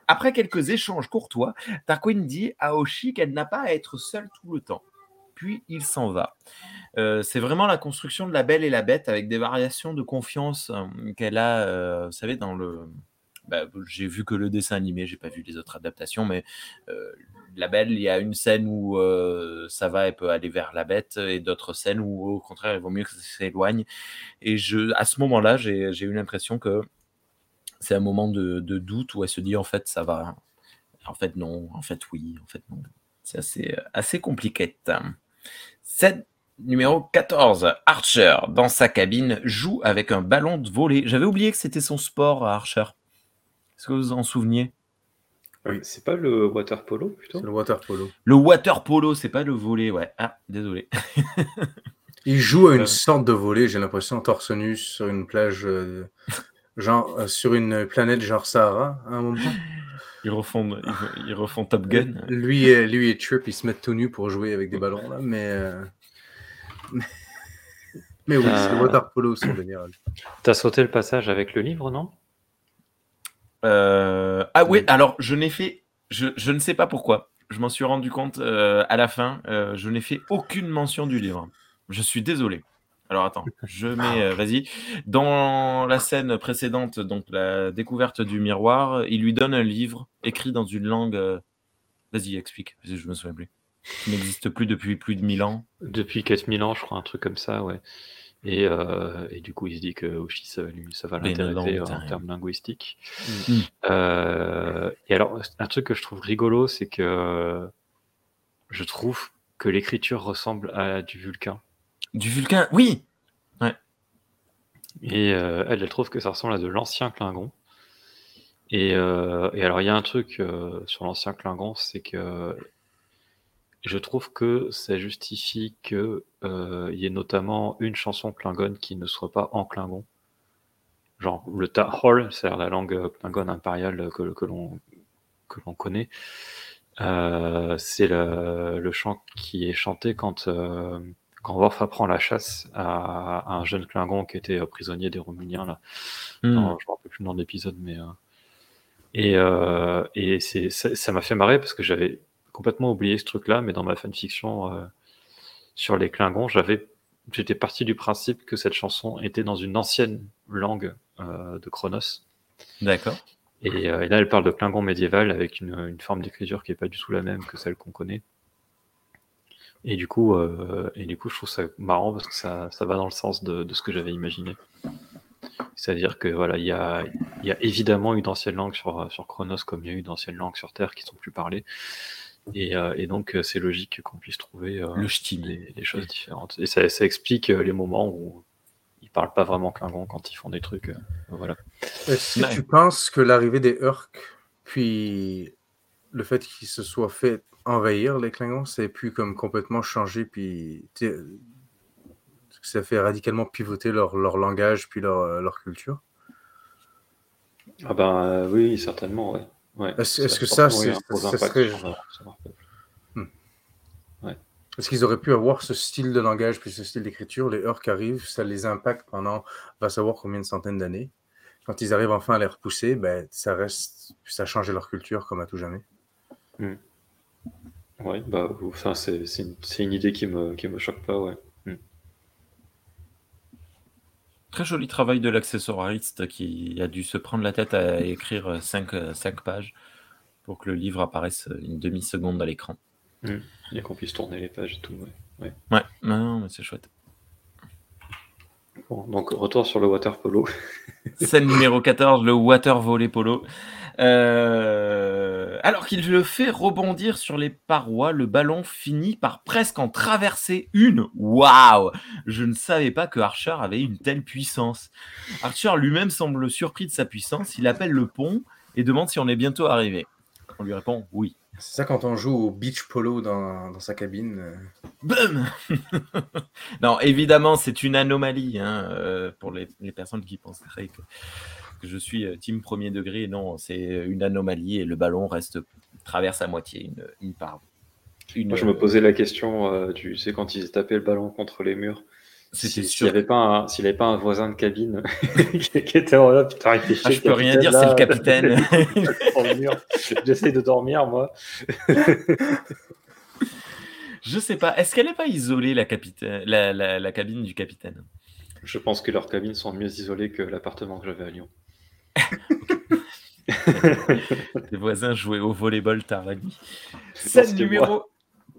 Après quelques échanges courtois, Tarquin dit à Hoshi qu'elle n'a pas à être seule tout le temps. Puis il s'en va. Euh, c'est vraiment la construction de La Belle et la Bête avec des variations de confiance qu'elle a, euh, vous savez, dans le... Bah, j'ai vu que le dessin animé, j'ai pas vu les autres adaptations, mais euh, La Belle, il y a une scène où euh, ça va, elle peut aller vers la bête, et d'autres scènes où au contraire, il vaut mieux que ça s'éloigne. Et je, à ce moment-là, j'ai, j'ai eu l'impression que c'est un moment de, de doute où elle se dit en fait ça va, en fait non, en fait oui, en fait non. C'est assez, assez compliqué. Cette numéro quatorze, Archer, dans sa cabine, joue avec un ballon de volley. J'avais oublié que c'était son sport, Archer. Est-ce que vous en souveniez? Oui. C'est pas le water polo plutôt? C'est le water polo. Le water polo, c'est pas le volley, ouais. Ah, désolé. Il joue à une euh... sorte de volley, j'ai l'impression, torse nu sur une plage, euh, genre euh, sur une planète genre Sahara, à un moment. Ils refont, ils, ils refont Top Gun. Euh, lui, euh, lui et Chirp, ils se mettent tout nus pour jouer avec des ballons, là, mais... Euh... mais oui, euh... c'est le water polo, son délire. T'as sauté le passage avec le livre, non? Euh, ah oui, alors je n'ai fait, je, je ne sais pas pourquoi, je m'en suis rendu compte euh, à la fin, euh, je n'ai fait aucune mention du livre, je suis désolé. Alors attends, je mets, euh, vas-y, dans la scène précédente, donc la découverte du miroir, il lui donne un livre écrit dans une langue, euh... vas-y explique, vas-y, je me souviens plus, qui n'existe plus depuis plus de mille ans. Depuis quatre mille ans je crois, un truc comme ça, ouais. Et, euh, et du coup, il se dit que Hoshi, ça, ça va l'intéresser en termes linguistiques. Mmh. Euh, et alors, un truc que je trouve rigolo, c'est que je trouve que l'écriture ressemble à du vulcain. Du vulcain, oui. Ouais. Et euh, elle, elle trouve que ça ressemble à de l'ancien Klingon. Et, euh, et alors, il y a un truc euh, sur l'ancien Klingon, c'est que je trouve que ça justifie qu'il euh, y ait notamment une chanson Klingon qui ne soit pas en Klingon. Genre le Ta'Pol, c'est-à-dire la langue Klingon impériale que, que, l'on, que l'on connaît. Euh, c'est le, le chant qui est chanté quand, euh, quand Worf apprend la chasse à, à un jeune Klingon qui était prisonnier des Romuliens, là. Mm. Non, je ne me rappelle plus le nom de l'épisode, mais... Euh... Et, euh, et c'est, ça, ça m'a fait marrer parce que j'avais complètement oublié ce truc-là, mais dans ma fanfiction euh, sur les Klingons, j'avais, j'étais parti du principe que cette chanson était dans une ancienne langue euh, de Qo'noS. D'accord. Et, euh, et là, elle parle de Klingon médiéval avec une, une forme d'écriture qui n'est pas du tout la même que celle qu'on connaît. Et du coup, euh, et du coup je trouve ça marrant parce que ça, ça va dans le sens de, de ce que j'avais imaginé. C'est-à-dire que voilà, il y a, y a évidemment eu d'anciennes langues sur, sur Qo'noS comme il y a eu d'anciennes langues sur Terre qui sont plus parlées. Et, euh, et donc, c'est logique qu'on puisse trouver euh, le style. Des, des choses différentes. Et ça, ça explique les moments où ils ne parlent pas vraiment Klingon quand ils font des trucs. Euh, voilà. Est-ce que ouais. tu penses que l'arrivée des Urks, puis le fait qu'ils se soient fait envahir, les Klingons, ça a pu comme complètement changer, puis... T'es... ça fait radicalement pivoter leur, leur langage puis leur, leur culture. Ah ben euh, oui, certainement, ouais. ouais. Est-ce, est-ce que ça, c'est, ça serait... Hmm. Ouais. Est-ce qu'ils auraient pu avoir ce style de langage puis ce style d'écriture, les Urks arrivent, ça les impacte pendant, on va savoir combien de centaines d'années. Quand ils arrivent enfin à les repousser, ben, ça reste, ça change leur culture comme à tout jamais. Hmm. Oui, bah, enfin, c'est, c'est, une, c'est une idée qui me, qui me choque pas, ouais. Très joli travail de l'accessoiriste qui a dû se prendre la tête à écrire cinq pages pour que le livre apparaisse une demi-seconde à l'écran. Mmh. Et qu'on puisse tourner les pages et tout. Ouais, ouais. ouais. Non, mais c'est chouette. Bon, donc, retour sur le water polo. Scène numéro quatorze, le water volley polo. Euh... Alors qu'il le fait rebondir sur les parois, le ballon finit par presque en traverser une. Waouh! Je ne savais pas que Archer avait une telle puissance. Archer lui-même semble surpris de sa puissance. Il appelle le pont et demande si on est bientôt arrivé. On lui répond oui. C'est ça quand on joue au beach polo dans, dans sa cabine. Bum. Non, évidemment, c'est une anomalie hein, euh, pour les, les personnes qui penseraient que, que je suis team premier degré. Non, c'est une anomalie et le ballon reste traverse à moitié une, une part. Une, Moi, je euh, me posais la question, euh, tu sais, quand ils tapaient le ballon contre les murs. C'était si, sûr. S'il n'y avait pas un, s'il avait pas un voisin de cabine qui, qui était en là, putain, il fait ah, je peux rien dire, là, c'est le capitaine. J'essaie de dormir, moi. Je sais pas. Est-ce qu'elle n'est pas isolée, la, capitaine, la, la, la cabine du capitaine? Je pense que leurs cabines sont mieux isolées que l'appartement que j'avais à Lyon. Les voisins jouaient au volleyball tard la nuit. Scène numéro... Moi.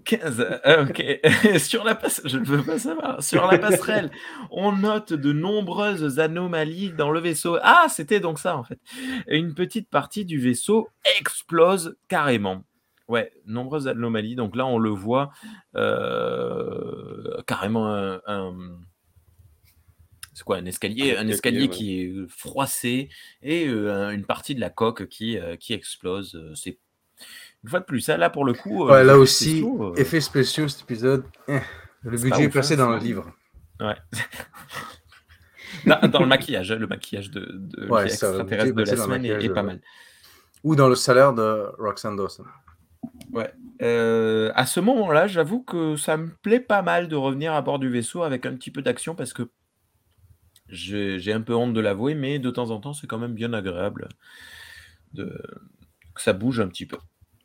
quinze, ok. Sur la passe... Je ne veux pas savoir. Sur la passerelle, on note de nombreuses anomalies dans le vaisseau. Ah, c'était donc ça, en fait. Une petite partie du vaisseau explose carrément. Ouais, nombreuses anomalies. Donc là, on le voit euh, carrément un, un... C'est quoi, un escalier, un escalier qui est froissé et euh, une partie de la coque qui, euh, qui explose. C'est une fois de plus, ça, là, pour le coup... Ouais, euh, là aussi, spéciaux, euh... effets spéciaux, cet épisode. Le c'est budget est placé dans le livre. Ouais. dans, dans le maquillage, le maquillage de, de ouais, l'extraterrestre de la semaine est, est pas mal. Ou dans le salaire de Roxane Dawson. Ouais. Euh, à ce moment-là, j'avoue que ça me plaît pas mal de revenir à bord du vaisseau avec un petit peu d'action, parce que j'ai, j'ai un peu honte de l'avouer, mais de temps en temps, c'est quand même bien agréable de... que ça bouge un petit peu.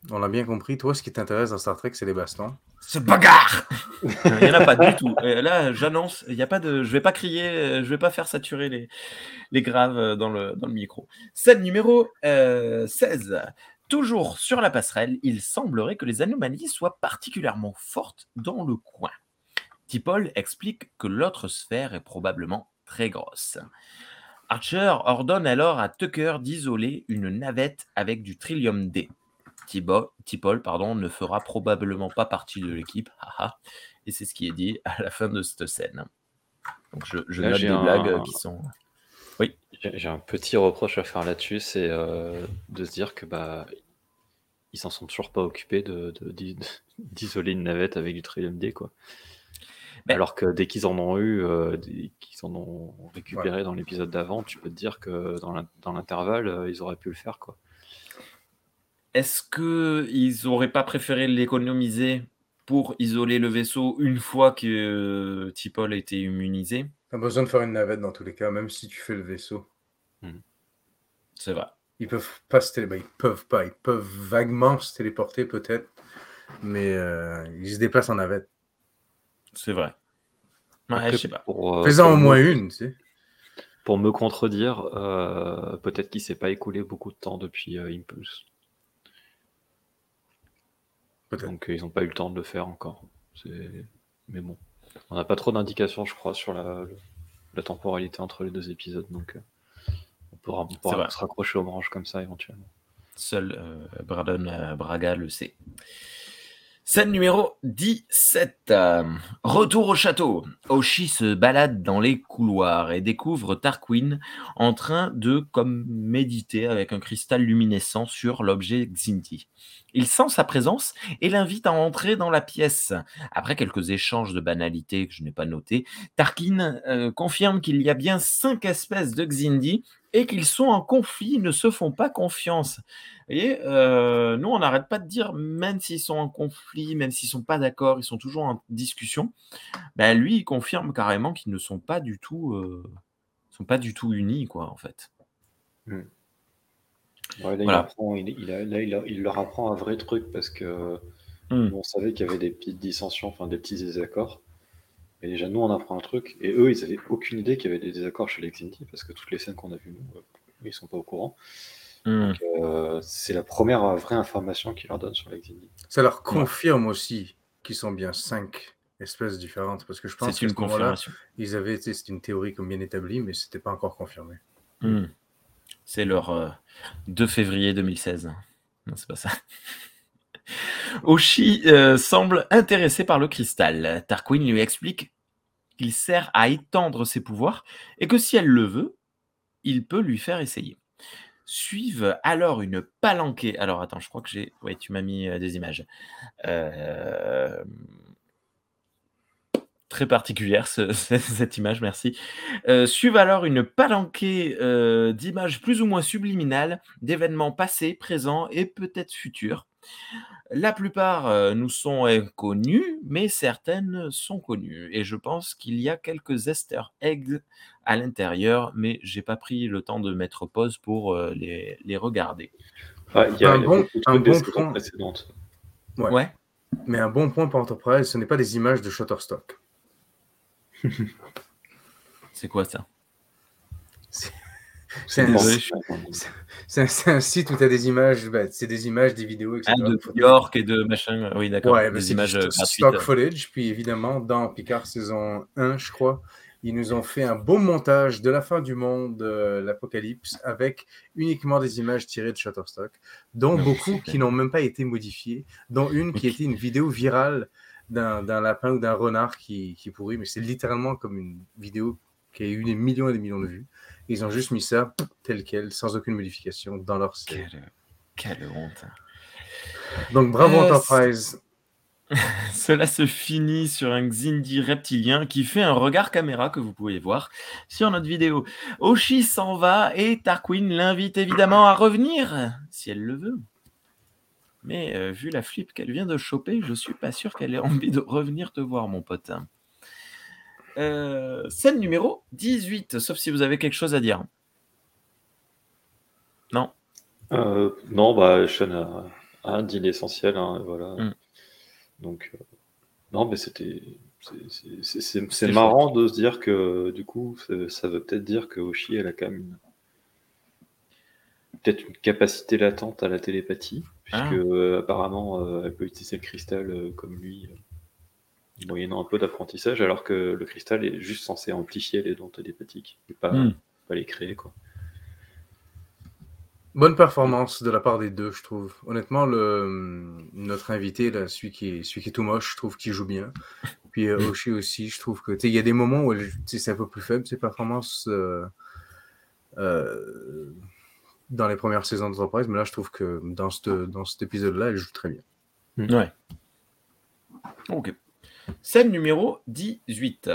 On l'a bien compris. Toi, ce qui t'intéresse dans Star Trek, c'est les bastons. C'est bagarre. Il n'y en a pas du tout. Là, j'annonce, il y a pas de, je vais pas crier, je vais pas faire saturer les, les graves dans le, dans le micro. Scène numéro euh, seize. Toujours sur la passerelle, il semblerait que les anomalies soient particulièrement fortes dans le coin. T'Pol explique que l'autre sphère est probablement très grosse. Archer ordonne alors à Tucker d'isoler une navette avec du Trillium D. T'Pol, pardon, ne fera probablement pas partie de l'équipe. Haha. Et c'est ce qui est dit à la fin de cette scène. Donc je, je note des un... blagues qui sont... Oui. J'ai, j'ai un petit reproche à faire là-dessus, c'est euh, de se dire que bah ils s'en sont toujours pas occupés de, de, de, d'isoler une navette avec du Trillium D, quoi. Ben... Alors que dès qu'ils en ont eu, euh, dès qu'ils en ont récupéré ouais. dans l'épisode d'avant, tu peux te dire que dans, la, dans l'intervalle, euh, ils auraient pu le faire, quoi. Est-ce qu'ils n'auraient pas préféré l'économiser pour isoler le vaisseau une fois que euh, T'Pol a été immunisé. T'as besoin de faire une navette dans tous les cas, même si tu fais le vaisseau. Mmh. C'est vrai. Ils peuvent pas se téléporter. Ils peuvent pas. Ils peuvent vaguement se téléporter peut-être, mais euh, ils se déplacent en navette. C'est vrai. Ouais, je sais pas. Pour, euh, Fais-en au moins me... une, tu sais. Pour me contredire, euh, peut-être qu'il s'est pas écoulé beaucoup de temps depuis euh, Impulse. Peut-être. Donc euh, ils n'ont pas eu le temps de le faire encore. C'est... Mais bon, on n'a pas trop d'indications, je crois, sur la, le, la temporalité entre les deux épisodes. Donc euh, on pourra, on pourra se raccrocher aux branches comme ça éventuellement. Seul euh, Brandon euh, Braga le sait. Scène numéro dix-sept. Euh, retour au château. Hoshi se balade dans les couloirs et découvre Tarquin en train de comme méditer avec un cristal luminescent sur l'objet Xindi. Il sent sa présence et l'invite à entrer dans la pièce. Après quelques échanges de banalités que je n'ai pas notés, Tarquin euh, confirme qu'il y a bien cinq espèces de Xindi et qu'ils sont en conflit, ils ne se font pas confiance. Et euh, nous, on n'arrête pas de dire, même s'ils sont en conflit, même s'ils ne sont pas d'accord, ils sont toujours en discussion, ben lui, il confirme carrément qu'ils ne sont pas du tout, euh, sont pas du tout unis, quoi, en fait. Mmh. Ouais, là, voilà. il, apprend, il, il, a, là il, a, il leur apprend un vrai truc, parce que mmh. on savait qu'il y avait des petites dissensions, enfin des petits désaccords. Mais déjà, nous, on apprend un truc, et eux, ils n'avaient aucune idée qu'il y avait des désaccords chez les Xindi, parce que toutes les scènes qu'on a vues, nous, ils ne sont pas au courant. Mm. Donc, euh, c'est la première vraie information qu'ils leur donnent sur les Xindi. Ça leur confirme ouais. aussi qu'ils sont bien cinq espèces différentes, parce que je pense c'est une confirmation. Ils avaient, c'est une théorie comme bien établie, mais ce n'était pas encore confirmé. Mm. C'est leur euh, deux février deux mille seize. Non, c'est pas ça. Hoshi euh, semble intéressé par le cristal. Tarquin lui explique qu'il sert à étendre ses pouvoirs et que si elle le veut, il peut lui faire essayer. Suivent alors une palanquée. Alors attends, je crois que j'ai... Ouais, tu m'as mis euh, des images. Euh... Très particulière ce, cette image, merci. Euh, suivent alors une palanquée euh, d'images plus ou moins subliminales, d'événements passés, présents et peut-être futurs. La plupart euh, nous sont inconnues, mais certaines sont connues. Et je pense qu'il y a quelques easter eggs à l'intérieur, mais j'ai pas pris le temps de mettre pause pour euh, les, les regarder. Ouais, il y a un bon, un bon point précédent. Ouais. ouais. Mais un bon point pour Enterprise, ce n'est pas des images de Shutterstock. C'est quoi ça? C'est... C'est un, site, c'est, un, c'est un site où tu as des images, bah, c'est des images, des vidéos, et cetera. Ah, de New York et de machin, oui, d'accord. Ouais, des images st- stock footage. Puis évidemment, dans Picard saison un, je crois, ils nous ont fait un beau montage de la fin du monde, euh, l'apocalypse, avec uniquement des images tirées de Shutterstock, dont beaucoup qui n'ont même pas été modifiées, dont une qui était une vidéo virale d'un, d'un lapin ou d'un renard qui, qui pourrit, mais c'est littéralement comme une vidéo qui a eu des millions et des millions de vues. Ils ont juste mis ça tel quel, sans aucune modification, dans leur série. Quelle, quelle honte. Donc, bravo euh, Enterprise. Cela se finit sur un Xindi reptilien qui fait un regard caméra que vous pouvez voir sur notre vidéo. Hoshi s'en va et Tarquin l'invite évidemment à revenir, si elle le veut. Mais euh, vu la flip qu'elle vient de choper, je suis pas sûr qu'elle ait envie de revenir te voir, mon pote. Euh, scène numéro dix-huit, sauf si vous avez quelque chose à dire. Non euh, Non, bah, Sean a, a dit l'essentiel. Hein, voilà. Mm. Donc, euh, non, mais c'était. C'est, c'est, c'est, c'est, c'est marrant chouette. De se dire que, du coup, ça veut peut-être dire que Hoshi, elle a quand même une, peut-être une capacité latente à la télépathie, puisque ah. euh, apparemment, euh, elle peut utiliser le cristal euh, comme lui. Euh, moyennant un peu d'apprentissage, alors que le cristal est juste censé amplifier les dons télépathiques, et pas, mmh. pas les créer, quoi. Bonne performance de la part des deux, je trouve. Honnêtement, le, notre invité, là, celui, qui est, celui qui est tout moche, je trouve qu'il joue bien. Puis euh, Hoshi aussi, je trouve que... Il y a des moments où elle, c'est un peu plus faible, ses performances euh, euh, dans les premières saisons d'Enterprise, mais là, je trouve que dans, cette, dans cet épisode-là, elle joue très bien. Mmh. Ouais. Ok. Scène numéro dix-huit.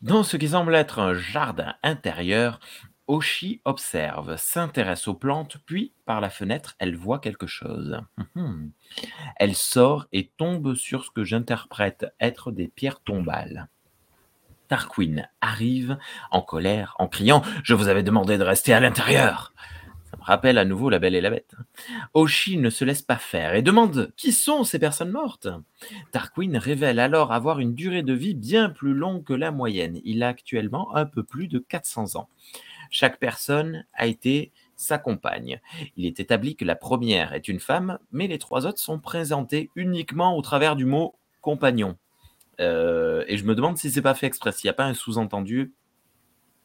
Dans ce qui semble être un jardin intérieur, Hoshi observe, s'intéresse aux plantes, puis, par la fenêtre, elle voit quelque chose. Hum-hum. Elle sort et tombe sur ce que j'interprète être des pierres tombales. Tarquin arrive, en colère, en criant « Je vous avais demandé de rester à l'intérieur !» Ça me rappelle à nouveau La Belle et la Bête. Hoshi ne se laisse pas faire et demande « Qui sont ces personnes mortes ?» Tarquin révèle alors avoir une durée de vie bien plus longue que la moyenne. Il a actuellement un peu plus de quatre cents ans. Chaque personne a été sa compagne. Il est établi que la première est une femme, mais les trois autres sont présentés uniquement au travers du mot « compagnon ». Euh, et je me demande si c'est pas fait exprès, s'il n'y a pas un sous-entendu.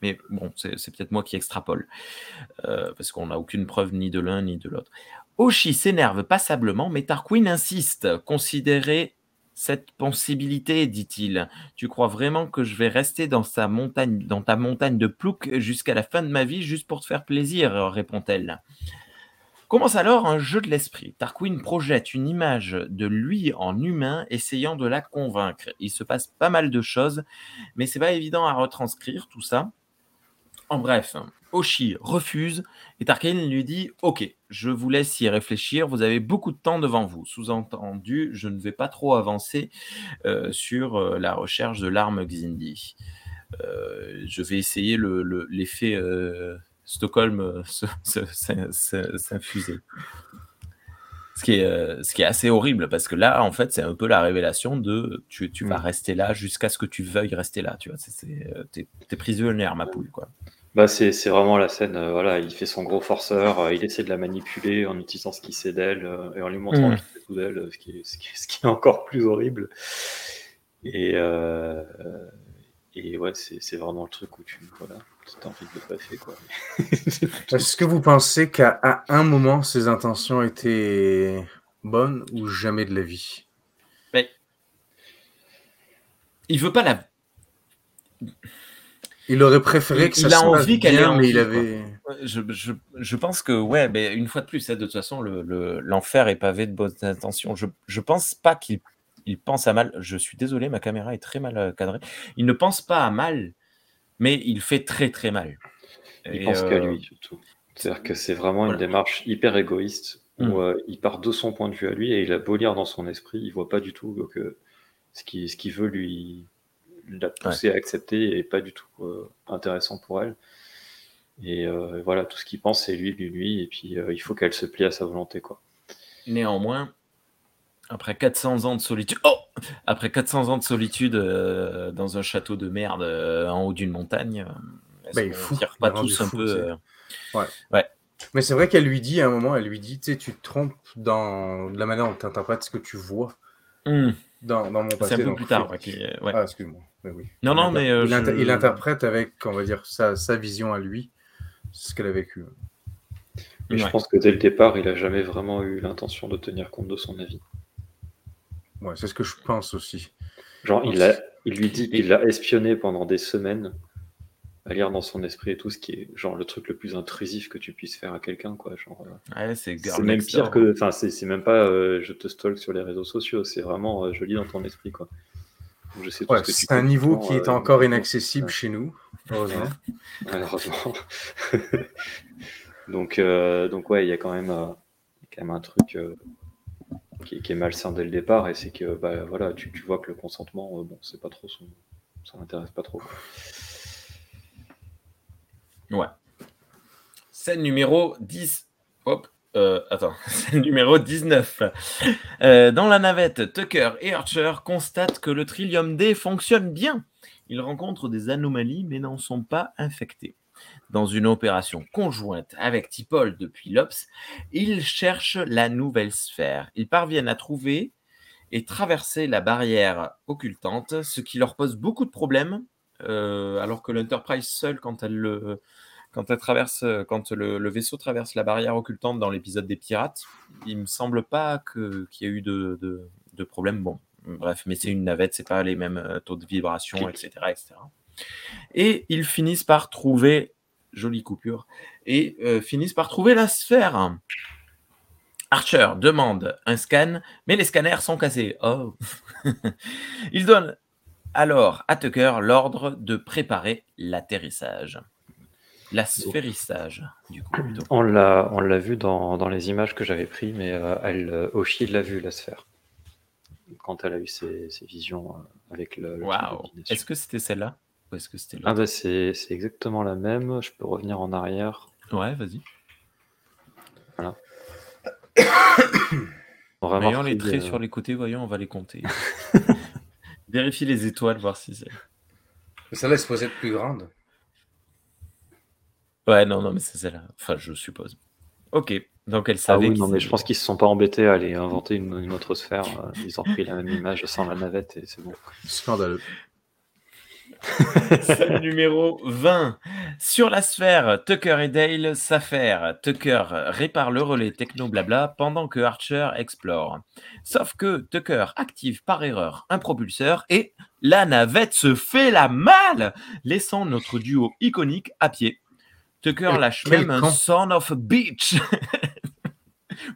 Mais bon, c'est, c'est peut-être moi qui extrapole, euh, parce qu'on n'a aucune preuve ni de l'un ni de l'autre. Hoshi s'énerve passablement, mais Tarquin insiste. « Considérez cette possibilité, dit-il. Tu crois vraiment que je vais rester dans, sa montagne, dans ta montagne de plouc jusqu'à la fin de ma vie juste pour te faire plaisir ?» répond-elle. Commence alors un jeu de l'esprit. Tarquin projette une image de lui en humain, essayant de la convaincre. Il se passe pas mal de choses, mais c'est pas évident à retranscrire tout ça. En bref, Hoshi refuse et Tarquin lui dit « Ok, je vous laisse y réfléchir, vous avez beaucoup de temps devant vous. » Sous-entendu, je ne vais pas trop avancer euh, sur euh, la recherche de l'arme Xindi. Euh, je vais essayer le, le, l'effet euh, Stockholm euh, se, se, se, se, s'infuser. Ce qui, est, euh, ce qui est assez horrible, parce que là, en fait, c'est un peu la révélation de tu, tu vas rester là jusqu'à ce que tu veuilles rester là. Tu vois, c'est, c'est, t'es, t'es prisonnière, ma poule, quoi. Bah c'est, c'est vraiment la scène, euh, voilà, il fait son gros forceur, euh, il essaie de la manipuler en utilisant ce qu'il sait d'elle euh, et en lui montrant mmh. ce qu'il sait tout d'elle, ce qui, est, ce, qui est, ce qui est encore plus horrible. Et, euh, et ouais, c'est, c'est vraiment le truc où tu voilà, t'as envie de le passer, quoi. Est-ce que vous pensez qu'à à un moment, ses intentions étaient bonnes ou jamais de la vie? Mais... Il veut pas la... Il aurait préféré que ça se passe bien, mais il avait... Je, je, je pense que, ouais, mais une fois de plus, hein, de toute façon, le, le, l'enfer est pavé de bonnes intentions. Je ne pense pas qu'il il pense à mal. Je suis désolé, ma caméra est très mal cadrée. Il ne pense pas à mal, mais il fait très, très mal. Il Et pense euh... qu'à lui, surtout. C'est-à-dire que c'est vraiment voilà. une démarche hyper égoïste, où mmh. euh, il part de son point de vue à lui, et il a beau lire dans son esprit, il ne voit pas du tout donc, euh, ce qu'il ce qu'il veut lui... la pousser ouais. à accepter et pas du tout euh, intéressant pour elle. Et euh, voilà, tout ce qu'il pense, c'est lui, lui, lui, et puis euh, il faut qu'elle se plie à sa volonté, quoi. Néanmoins, après quatre cents ans de solitude, oh après quatre cents ans de solitude euh, dans un château de merde euh, en haut d'une montagne, euh, bah, il faut tire pas tous un fou, peu. Euh... Ouais. ouais. Mais c'est vrai qu'elle lui dit à un moment, elle lui dit, tu sais, tu te trompes dans la manière dont tu interprètes ce que tu vois. Mm. Dans, dans mon passé. C'est un peu plus tard. Ouais. Ouais. Ah, excuse-moi. Mais oui. Non, il non, inter- mais euh, il, inter- je... il interprète avec, on va dire, sa, sa vision à lui, ce qu'elle a vécu. Mais ouais. je pense que dès le départ, il a jamais vraiment eu l'intention de tenir compte de son avis. Ouais, c'est ce que je pense aussi. Genre, pense... il a, il lui dit, il l'a espionné pendant des semaines à lire dans son esprit et tout, ce qui est genre le truc le plus intrusif que tu puisses faire à quelqu'un, quoi. Genre, ouais, c'est, c'est même pire que, enfin, c'est, c'est même pas, euh, je te stalk sur les réseaux sociaux, c'est vraiment, euh, je lis dans ton esprit, quoi. Je sais ouais, ce que c'est tu un niveau qui est euh, encore euh, inaccessible ouais. chez nous, heureusement. Malheureusement. donc, euh, donc ouais, il y a quand même, euh, quand même un truc euh, qui, qui est malsain dès le départ, et c'est que, bah, voilà, tu, tu vois que le consentement, euh, bon, c'est pas trop son, ça l'intéresse pas trop, quoi. Ouais. Scène numéro dix. Hop, euh, attends. Scène numéro dix-neuf. Euh, dans la navette, Tucker et Archer constatent que le Trillium D fonctionne bien. Ils rencontrent des anomalies mais n'en sont pas infectés. Dans une opération conjointe avec T'Pol depuis l'Obs, ils cherchent la nouvelle sphère. Ils parviennent à trouver et traverser la barrière occultante, ce qui leur pose beaucoup de problèmes. Euh, alors que l'Enterprise seule, quand elle le, quand elle traverse, quand le, le vaisseau traverse la barrière occultante dans l'épisode des pirates, il me semble pas que, qu'il y ait eu de, de, de problème. Bon, bref, mais c'est une navette, c'est pas les mêmes taux de vibration, et cetera, et cetera. Et ils finissent par trouver, jolie coupure, et euh, finissent par trouver la sphère. Archer demande un scan, mais les scanners sont cassés. Oh, ils donnent. Alors, à Tucker, l'ordre de préparer l'atterrissage. L'asphérissage, du coup. Plutôt. On l'a, on l'a vu dans, dans les images que j'avais prises, mais euh, elle, Hoshi l'a vu, la sphère. Quand elle a eu ses, ses visions avec le... Waouh. Est-ce que c'était celle-là ou est-ce que c'était l'autre? Ah bah c'est, c'est exactement la même. Je peux revenir en arrière. Ouais, vas-y. Voilà. Voyons les traits euh... sur les côtés, voyons, on va les compter. Vérifie les étoiles, voir si c'est... Mais celle-là, elle se posait plus grande. Ouais, non, non, mais c'est celle-là. Enfin, je suppose. Ok, donc elle savait... Ah oui, non, mais je pense qu'ils ne se sont pas embêtés à aller inventer une, une autre sphère. Ils ont pris la même image sans la navette et c'est bon. Scandaleux. Scène numéro vingt. Sur la sphère, Tucker et Dale s'affairent. Tucker répare le relais techno-blabla pendant que Archer explore. Sauf que Tucker active par erreur un propulseur et la navette se fait la malle, laissant notre duo iconique à pied. Tucker lâche même un son of a bitch.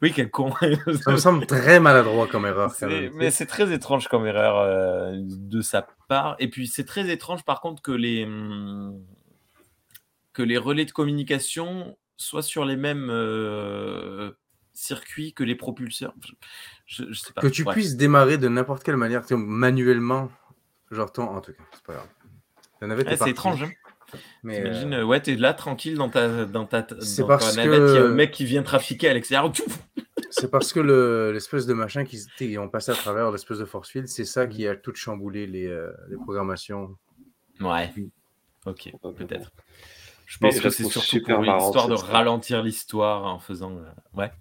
Oui, quel con. Ça me semble très maladroit comme erreur. Quand même. Mais c'est très étrange comme erreur euh, de sa part. Et puis, c'est très étrange, par contre, que les, hum, que les relais de communication soient sur les mêmes euh, circuits que les propulseurs. Je, je sais pas. Que tu ouais. puisses démarrer de n'importe quelle manière, manuellement. Genre, ton... en tout cas, c'est pas grave. La navette ouais, est partie. C'est étrange, hein. Mais t'imagines, euh... ouais, t'es là tranquille dans ta, dans ta, c'est dans parce ta navette, que... y a un mec qui vient trafiquer à l'extérieur. C'est parce que le, l'espèce de machin qu'ils ont passé à travers l'espèce de force field, c'est ça qui a tout chamboulé les, euh, les programmations. Ouais, ok, peut-être. Je pense mais que c'est surtout pour une histoire de ralentir l'histoire en faisant. Ouais.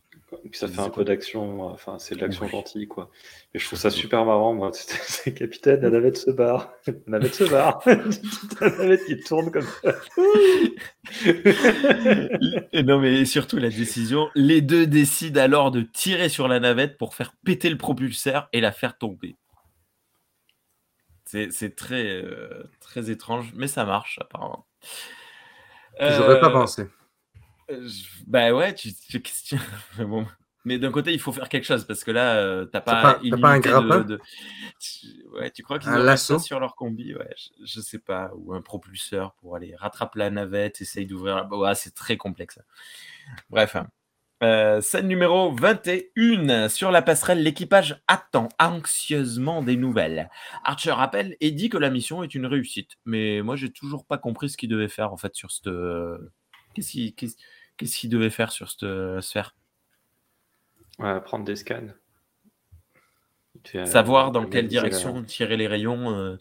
Ça fait un peu d'action, enfin c'est de l'action gentille quoi. Mais je trouve ça super marrant moi. C'est, c'est capitaine, la navette se barre, la navette se barre, la navette qui tourne comme ça. Non mais surtout la décision, les deux décident alors de tirer sur la navette pour faire péter le propulseur et la faire tomber. C'est, c'est très euh, très étrange, mais ça marche apparemment. Euh... J'aurais pas pensé. Bah ouais, tu, tu questionnes. Bon. Mais d'un côté, il faut faire quelque chose parce que là, euh, t'as pas, pas, t'as pas un grappin de, de... Tu, ouais, tu crois qu'ils ont fait ça sur leur combi, ouais, je, je sais pas, ou un propulseur pour aller rattraper la navette, essaye d'ouvrir. La... Ouais, c'est très complexe. Bref. Hein. Euh, scène numéro vingt et un. Sur la passerelle, l'équipage attend anxieusement des nouvelles. Archer appelle et dit que la mission est une réussite. Mais moi, j'ai toujours pas compris ce qu'il devait faire en fait sur cette. Qu'est-ce qu'il, qu'est-ce, qu'est-ce qu'il devait faire sur cette sphère? Ouais, prendre des scans. Savoir dans quelle direction la... tirer les rayons. Euh...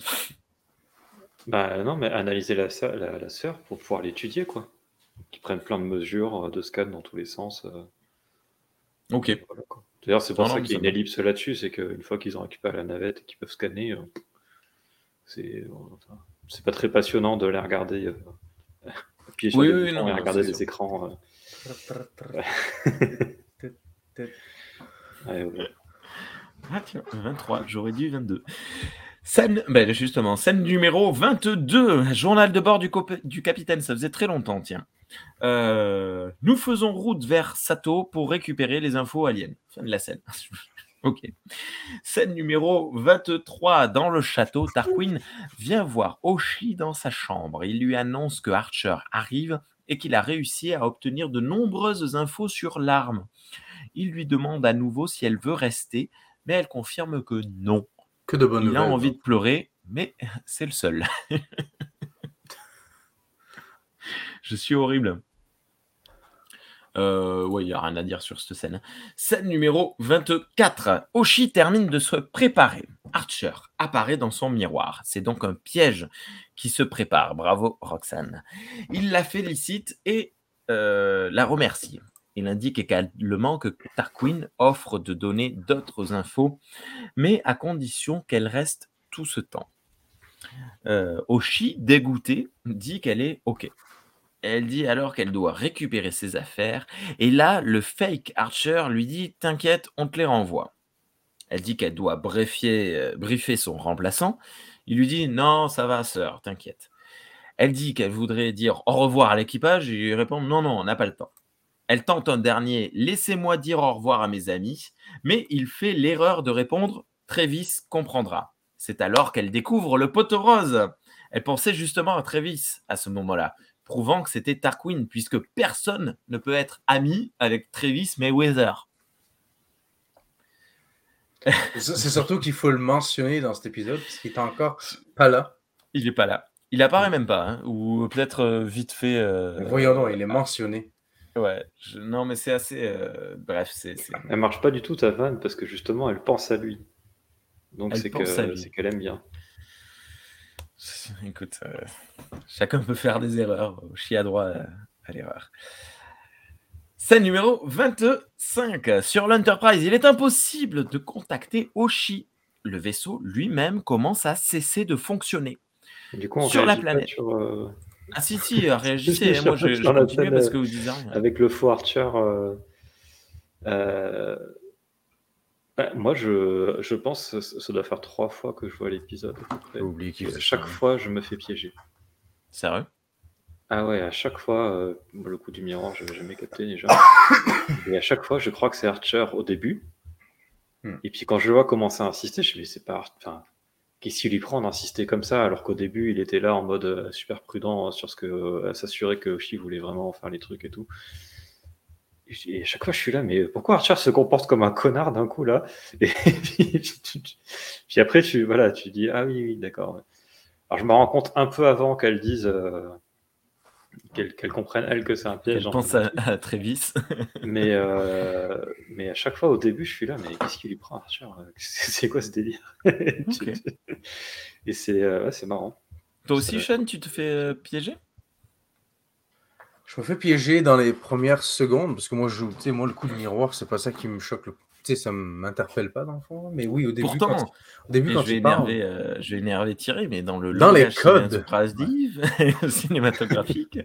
Bah non, mais analyser la, la, la sphère pour pouvoir l'étudier, quoi. Qu'ils prennent plein de mesures, de scans dans tous les sens. Euh... Ok. Voilà, quoi. D'ailleurs, c'est pour non, ça non, qu'il y a une ellipse là-dessus, c'est qu'une fois qu'ils ont récupéré la navette et qu'ils peuvent scanner, euh... c'est... c'est pas très passionnant de les regarder. Euh... Oui, oui, oui, non, non, regarder les écrans. Euh... ouais, ouais. Ah, tiens, vingt-trois, j'aurais dit vingt-deux. Scène, ben justement, scène numéro vingt-deux, journal de bord du, cop- du capitaine, ça faisait très longtemps, tiens. Euh, nous faisons route vers Sato pour récupérer les infos aliens. Fin de la scène. Ok. Scène numéro vingt-trois. Dans le château, Tarquin vient voir Hoshi dans sa chambre. Il lui annonce que Archer arrive et qu'il a réussi à obtenir de nombreuses infos sur l'arme. Il lui demande à nouveau si elle veut rester, mais elle confirme que non. Que de bonnes nouvelles. Il a envie de pleurer, mais c'est le seul. Je suis horrible. Euh, ouais, il n'y a rien à dire sur cette scène. Scène numéro vingt-quatre. Hoshi termine de se préparer. Archer apparaît dans son miroir. C'est donc un piège qui se prépare. Bravo, Roxane. Il la félicite et euh, la remercie. Il indique également que Tarquin offre de donner d'autres infos, mais à condition qu'elle reste tout ce temps. Euh, Hoshi, dégoûtée, dit qu'elle est OK. Elle dit alors qu'elle doit récupérer ses affaires. Et là, le fake Archer lui dit « T'inquiète, on te les renvoie ». Elle dit qu'elle doit briefer, euh, briefer son remplaçant. Il lui dit « Non, ça va, sœur, t'inquiète ». Elle dit qu'elle voudrait dire « Au revoir » à l'équipage. Et il lui répond « Non, non, on n'a pas le temps ». Elle tente un dernier « Laissez-moi dire au revoir à mes amis ». Mais il fait l'erreur de répondre « Trévis comprendra ». C'est alors qu'elle découvre le poteau rose. Elle pensait justement à Trévis à ce moment-là. prouvant que c'était Tarquin, puisque personne ne peut être ami avec Travis Mayweather. C'est surtout qu'il faut le mentionner dans cet épisode, parce qu'il n'est encore pas là. Il n'est pas là. Il apparaît même pas, hein, ou peut-être euh, vite fait... Euh, voyons donc, euh, il est mentionné. Ouais, je... non mais c'est assez... Euh... Bref, c'est, c'est... Elle marche pas du tout, ta vanne, parce que justement, elle pense à lui. Donc elle c'est, que... c'est qu'elle aime bien. Écoute, euh... chacun peut faire des erreurs, chier à droit à, à l'erreur. Scène numéro vingt-cinq. Sur l'Enterprise, il est impossible de contacter Hoshi. Le vaisseau lui-même commence à cesser de fonctionner. Du coup, on sur la planète. Sur, euh... Ah si, si, réagissez. Moi, je, je continue parce que vous disiez rien. Avec le faux Archer, euh... euh... bah, moi, je, je pense que ça doit faire trois fois que je vois l'épisode. Chaque fois, je me fais piéger. Sérieux ? Ah ouais, à chaque fois, euh, le coup du miroir, je n'avais jamais capté déjà. Et à chaque fois, je crois que c'est Archer au début. Hmm. Et puis quand je le vois commencer à insister, je me dis, c'est pas Archer. Qu'est-ce qu'il y prend d'insister comme ça, alors qu'au début, il était là en mode euh, super prudent sur ce que. Euh, à s'assurer que Hoshi voulait vraiment faire les trucs et tout. Et à chaque fois, je suis là, mais pourquoi Archer se comporte comme un connard d'un coup là ? Et puis, tu, tu, tu... puis après, tu, voilà, tu dis, ah oui, oui, d'accord. Alors je me rends compte un peu avant qu'elle dise. Euh... Qu'elle, qu'elle comprenne, elle, que c'est un piège. Je pense à, à Travis. mais, euh, mais à chaque fois, au début, je suis là, mais qu'est-ce qu'il lui prend, Archer ? C'est quoi ce délire ? Okay. Et c'est, euh, ouais, c'est marrant. Toi aussi, ça... Sean, tu te fais euh, piéger ? Je me fais piéger dans les premières secondes, parce que moi, je, tu sais, moi le coup du miroir, c'est pas ça qui me choque le plus. Tu sais, ça ne m'interpelle pas, dans le fond. Mais oui, au début, pourtant, quand, au début, quand je, vais énerver, parle... euh, je vais énerver Thierry, mais dans le dans les codes cinématographique,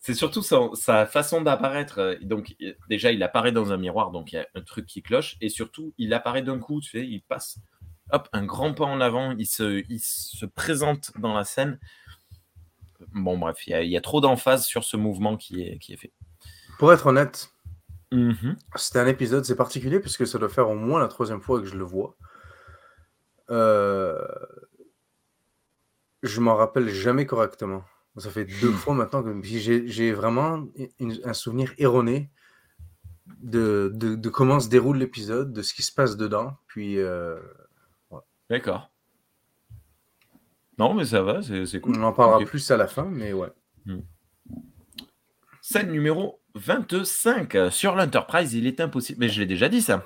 c'est surtout sa, sa façon d'apparaître. Donc, déjà, il apparaît dans un miroir, donc il y a un truc qui cloche. Et surtout, il apparaît d'un coup, tu sais, il passe hop, un grand pas en avant, il se, il se présente dans la scène. Bon, bref, il y a, il y a trop d'emphase sur ce mouvement qui est, qui est fait. Pour être honnête, Mmh. c'était un épisode, c'est particulier puisque ça doit faire au moins la troisième fois que je le vois. Euh... Je m'en rappelle jamais correctement. Ça fait deux fois maintenant que j'ai, j'ai vraiment une, un souvenir erroné de, de, de comment se déroule l'épisode, de ce qui se passe dedans. Puis, euh... ouais. D'accord. Non, mais ça va, c'est, c'est cool. On en parlera okay. plus à la fin, mais ouais. Mmh. Scène numéro vingt-cinq. Sur l'Enterprise, il est impossible... Mais je l'ai déjà dit, ça.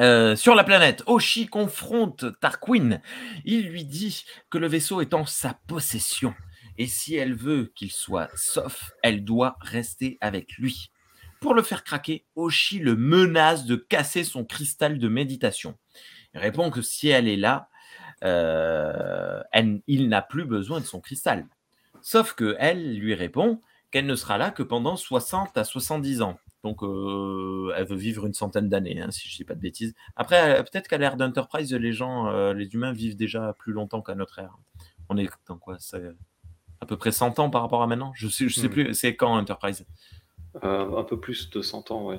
Euh, sur la planète, Hoshi confronte Tarquin. Il lui dit que le vaisseau est en sa possession. Et si elle veut qu'il soit sauf, elle doit rester avec lui. Pour le faire craquer, Hoshi le menace de casser son cristal de méditation. Il répond que si elle est là, euh, elle, il n'a plus besoin de son cristal. Sauf qu'elle lui répond... qu'elle ne sera là que pendant soixante à soixante-dix ans. Donc, euh, elle veut vivre une centaine d'années, hein, si je ne dis pas de bêtises. Après, elle, peut-être qu'à l'ère d'Enterprise, les gens, euh, les humains vivent déjà plus longtemps qu'à notre ère. On est dans quoi ça, à peu près cent ans par rapport à maintenant ? Je ne sais, je sais mmh. plus, c'est quand Enterprise ? euh, Un peu plus de cent ans, oui.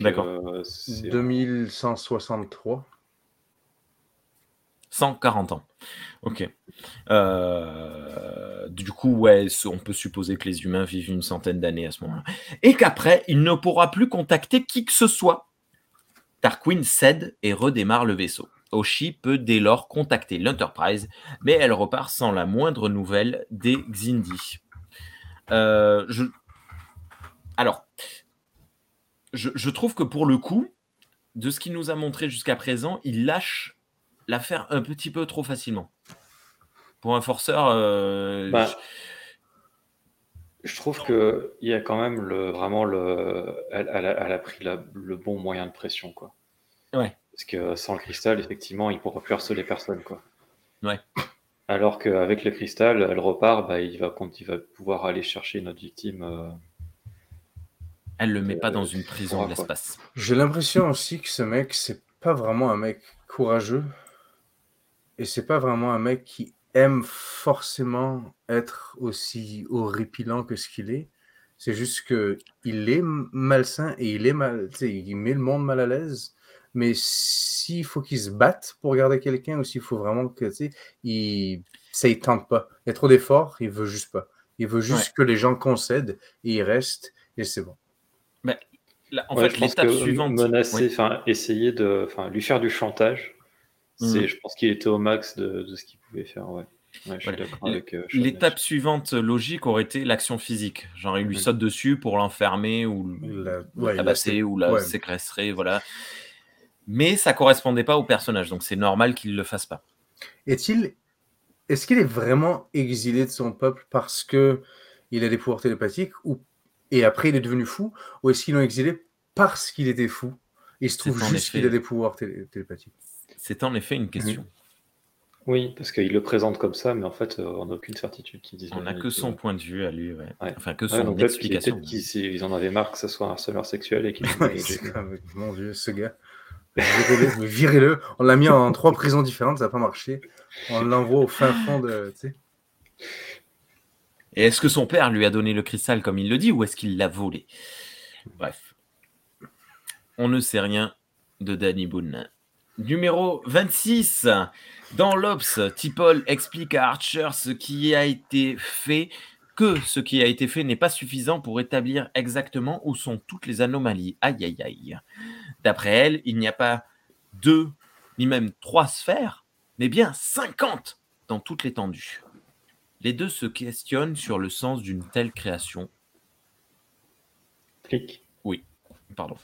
D'accord. Euh, c'est... deux mille cent soixante-trois. cent quarante ans. Ok. Euh, du coup, ouais, on peut supposer que les humains vivent une centaine d'années à ce moment-là. Et qu'après, il ne pourra plus contacter qui que ce soit. Tarquin cède et redémarre le vaisseau. Hoshi peut dès lors contacter l'Enterprise, mais elle repart sans la moindre nouvelle des Xindi. Euh, je... Alors, je, je trouve que pour le coup, de ce qu'il nous a montré jusqu'à présent, il lâche l'affaire un petit peu trop facilement. Pour un forceur... Euh, bah, je... je trouve qu'il y a quand même le, vraiment... le, elle, elle, a, elle a pris la, le bon moyen de pression, quoi. Ouais. Parce que sans le cristal, effectivement, il ne pourra plus harceler personne, quoi. Ouais. Alors qu'avec le cristal, elle repart, bah, il, va, il va pouvoir aller chercher une autre victime... Euh... Elle ne le met euh, pas dans une prison pourra, de l'espace. Quoi. J'ai l'impression aussi que ce mec, c'est pas vraiment un mec courageux. Et c'est pas vraiment un mec qui aime forcément être aussi horripilant que ce qu'il est. C'est juste qu'il est malsain et il est mal, tu sais, il met le monde mal à l'aise. Mais s'il faut qu'il se batte pour garder quelqu'un ou s'il faut vraiment que, tu sais, il, ça il tente pas. Il y a trop d'efforts, il veut juste pas. Il veut juste ouais. que les gens concèdent et ils restent et c'est bon. Mais là, en ouais, fait, l'étape suivante, menacer, enfin oui. essayer de, enfin lui faire du chantage. Mmh. C'est, je pense qu'il était au max de, de ce qu'il pouvait faire. Ouais. Ouais, je suis voilà. d'accord avec, euh, l'étape Nash. Suivante logique aurait été l'action physique, genre il lui oui. saute dessus pour l'enfermer ou la, le ouais, tabasser la... ou la ouais. séquestrer, voilà. Mais ça correspondait pas au personnage, donc c'est normal qu'il le fasse pas. Est-il, est-ce qu'il est vraiment exilé de son peuple parce que il a des pouvoirs télépathiques ou et après il est devenu fou, ou est-ce qu'ils l'ont exilé parce qu'il était fou et il se trouve juste effet... qu'il a des pouvoirs télé- télépathiques? C'est en effet une question. Mmh. Oui, parce qu'il le présente comme ça, mais en fait, on n'a aucune certitude qu'ils disent. On n'a que son ouais. point de vue à lui, ouais. Ouais. Enfin, que son ouais, donc, explication. Peut-être qu'ils ils en avaient marre que ce soit un harceleur sexuel et qu'il. Mon Dieu, ce gars. Virez-le, virez-le. On l'a mis en trois prisons différentes, ça n'a pas marché. On l'envoie au fin fond de. T'sais. Et est-ce que son père lui a donné le cristal comme il le dit, ou est-ce qu'il l'a volé? Bref. On ne sait rien de Dany Boon. Numéro vingt-six. Dans l'Obs, T'Pol explique à Archer ce qui a été fait, que ce qui a été fait n'est pas suffisant pour établir exactement où sont toutes les anomalies. Aïe, aïe, aïe. D'après elle, il n'y a pas deux, ni même trois sphères, mais bien cinquante dans toute l'étendue. Les deux se questionnent sur le sens d'une telle création. Clic. Oui, pardon.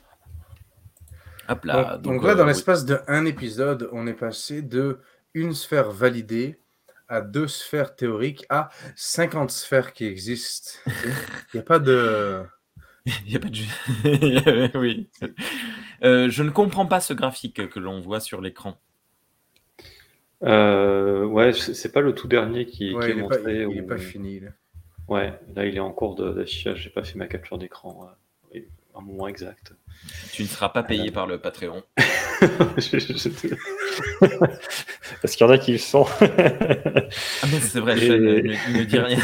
Hop là, donc, donc là, dans euh, l'espace oui. d'un épisode, on est passé de une sphère validée à deux sphères théoriques à cinquante sphères qui existent. Il n'y a pas de... Il n'y a pas de... oui. Euh, je ne comprends pas ce graphique que l'on voit sur l'écran. Euh, ouais, c'est pas le tout dernier qui, ouais, qui est montré. Pas, il n'est où... pas fini. Là. Ouais, là, il est en cours de, d'affichage. Je n'ai pas fait ma capture d'écran. Ouais. Un moment exact. Tu ne seras pas payé euh... par le Patreon. je, je, je te... Parce qu'il y en a qui le sont. Ah non, c'est vrai, je ne, ne, ne dis rien.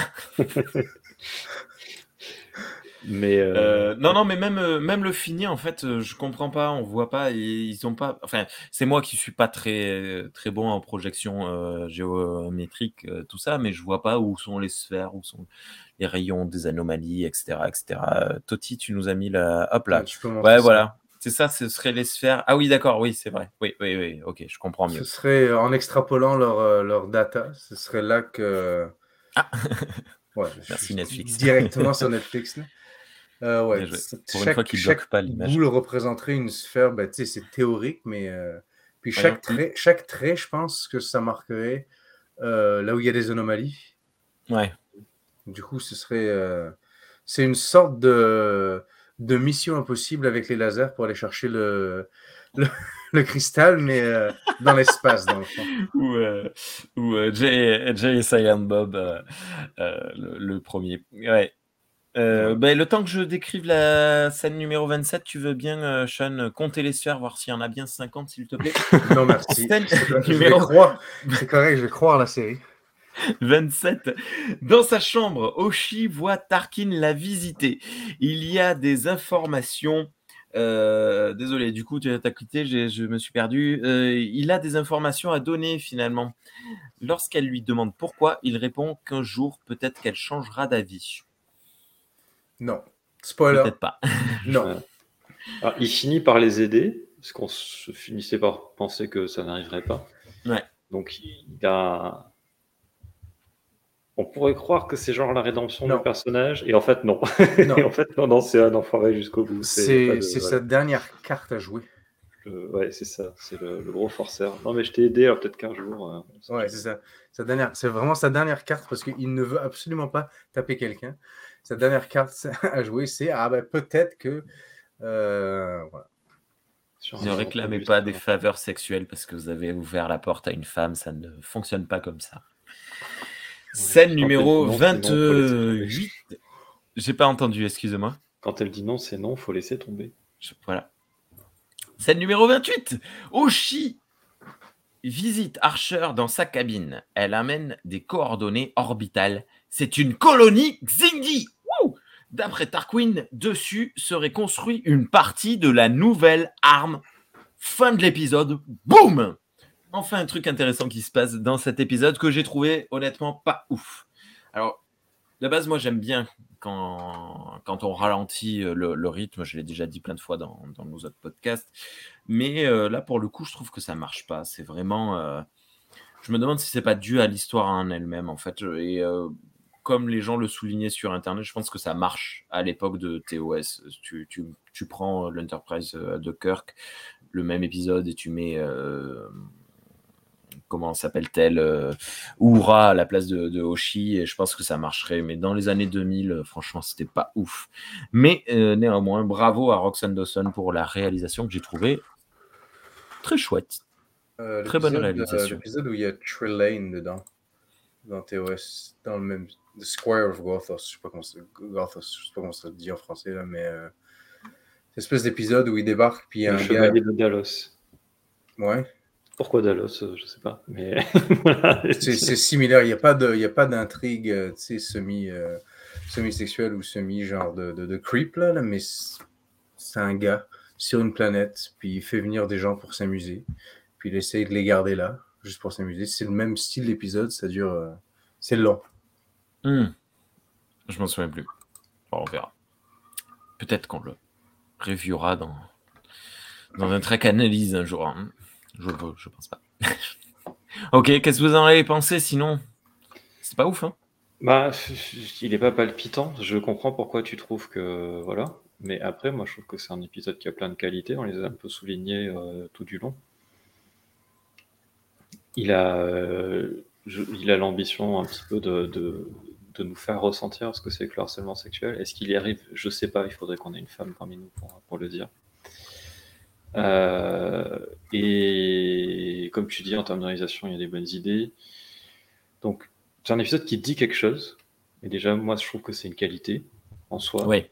mais euh... Euh, non, non, mais même, même le fini, en fait, je ne comprends pas, on ne voit pas, et ils ont pas... Enfin, c'est moi qui ne suis pas très, très bon en projection euh, géométrique, euh, tout ça, mais je ne vois pas où sont les sphères, où sont... les rayons des anomalies, et cetera, et cetera. Toti, tu nous as mis la... Hop là. Ouais, voilà. C'est ça, ce serait les sphères... Ah oui, d'accord, oui, c'est vrai. Oui, oui, oui, ok, je comprends mieux. Ce serait, en extrapolant leur, leur data, ce serait là que... Ah ouais, merci Netflix. Directement sur Netflix, là. Euh, ouais, pour une fois qu'ils ne bloquent pas l'image. Chaque boule représenterait une sphère, bah, tu sais, c'est théorique, mais... Euh... Puis chaque trait, chaque trait, je pense que ça marquerait euh, là où il y a des anomalies. Ouais. Du coup, ce serait, euh, c'est une sorte de, de mission impossible avec les lasers pour aller chercher le, le, le cristal, mais euh, dans l'espace, dans le fond. Ou, euh, ou euh, Jay, Jay et Silent Bob, euh, euh, le, le premier. Ouais. Euh, bah, le temps que je décrive la scène numéro vingt-sept, tu veux bien, euh, Sean, compter les sphères, voir s'il y en a bien cinquante, s'il te plaît? Non, merci. Scène numéro... je crois. C'est correct, je vais croire la série. vingt-sept. Dans sa chambre, Hoshi voit Tarquin la visiter. Il y a des informations... Euh, désolé, du coup, tu as quitté, j'ai, je me suis perdu. Euh, il a des informations à donner, finalement. Lorsqu'elle lui demande pourquoi, il répond qu'un jour, peut-être qu'elle changera d'avis. Non. Spoiler. Peut-être pas. Non. Alors, il finit par les aider, parce qu'on se finissait par penser que ça n'arriverait pas. Ouais. Donc, il a... On pourrait croire que c'est genre la rédemption non. du personnage, et en fait, non. non. Et en fait, non, non, c'est un enfoiré jusqu'au bout. C'est, c'est, de, c'est voilà. sa dernière carte à jouer. Le, ouais, c'est ça, c'est le, le gros forceur. Non, mais je t'ai aidé, alors peut-être qu'un jour... Euh, ouais, c'est ça. Sa dernière, c'est vraiment sa dernière carte, parce qu'il ne veut absolument pas taper quelqu'un. Sa dernière carte à jouer, c'est « Ah, ben, peut-être que... Euh, » voilà. Ne réclamez pas des faveurs sexuelles, parce que vous avez ouvert la porte à une femme, ça ne fonctionne pas comme ça. Scène numéro vingt-huit. J'ai pas entendu, excusez-moi. Quand elle dit non, c'est non, faut laisser tomber. Je... Voilà. Scène numéro vingt-huit. Hoshi visite Archer dans sa cabine. Elle amène des coordonnées orbitales. C'est une colonie Xindi. Wouh! D'après Tarquin, dessus serait construite une partie de la nouvelle arme. Fin de l'épisode. Boum! Enfin, un truc intéressant qui se passe dans cet épisode que j'ai trouvé honnêtement pas ouf. Alors, de base, moi, j'aime bien quand, quand on ralentit le, le rythme. Je l'ai déjà dit plein de fois dans, dans nos autres podcasts. Mais euh, là, pour le coup, je trouve que ça ne marche pas. C'est vraiment... Euh, je me demande si ce n'est pas dû à l'histoire en elle-même, en fait. Et euh, comme les gens le soulignaient sur Internet, je pense que ça marche à l'époque de T O S. Tu, tu, tu prends l'Enterprise de Kirk, le même épisode, et tu mets... Euh, comment s'appelle-t-elle euh, Oura à la place de, de Hoshi, et je pense que ça marcherait, mais dans les années deux mille, franchement, c'était pas ouf. Mais euh, néanmoins, bravo à Roxane Dawson pour la réalisation que j'ai trouvée très chouette. Euh, très bonne réalisation. Euh, l'épisode où il y a Trelane dedans, dans T O S, dans le même... The Square of Gothos, je sais pas comment ça, Gothos, je sais pas comment ça se dit en français, là, mais... Euh, cette espèce d'épisode où il débarque, puis il y a un gars... Le chevalier de Dalos. Ouais. Pourquoi Dalos, je sais pas. Mais... c'est, c'est similaire, il n'y a pas de, il y a pas d'intrigue, tu sais, semi, euh, semi-sexuelle ou semi-genre de, de, de creep, là, là, mais c'est un gars sur une planète, puis il fait venir des gens pour s'amuser, puis il essaye de les garder là, juste pour s'amuser. C'est le même style d'épisode, ça dure... Euh, c'est long. Mmh. Je m'en souviens plus. Bon, on verra. Peut-être qu'on le reviewera dans, dans un track analyse un jour, hein. Je veux, je pense pas. Ok, qu'est-ce que vous en avez pensé sinon? C'est pas ouf, hein? Bah, il est pas palpitant. Je comprends pourquoi tu trouves que voilà. Mais après, moi, je trouve que c'est un épisode qui a plein de qualités. On les a un peu soulignés euh, tout du long. Il a, euh, je, il a l'ambition un petit peu de, de, de nous faire ressentir ce que c'est que le harcèlement sexuel. Est-ce qu'il y arrive? Je sais pas. Il faudrait qu'on ait une femme parmi nous pour, pour le dire. Euh, et comme tu dis, en termes de réalisation, il y a des bonnes idées. Donc, c'est un épisode qui dit quelque chose. Et déjà, moi, je trouve que c'est une qualité en soi. Oui.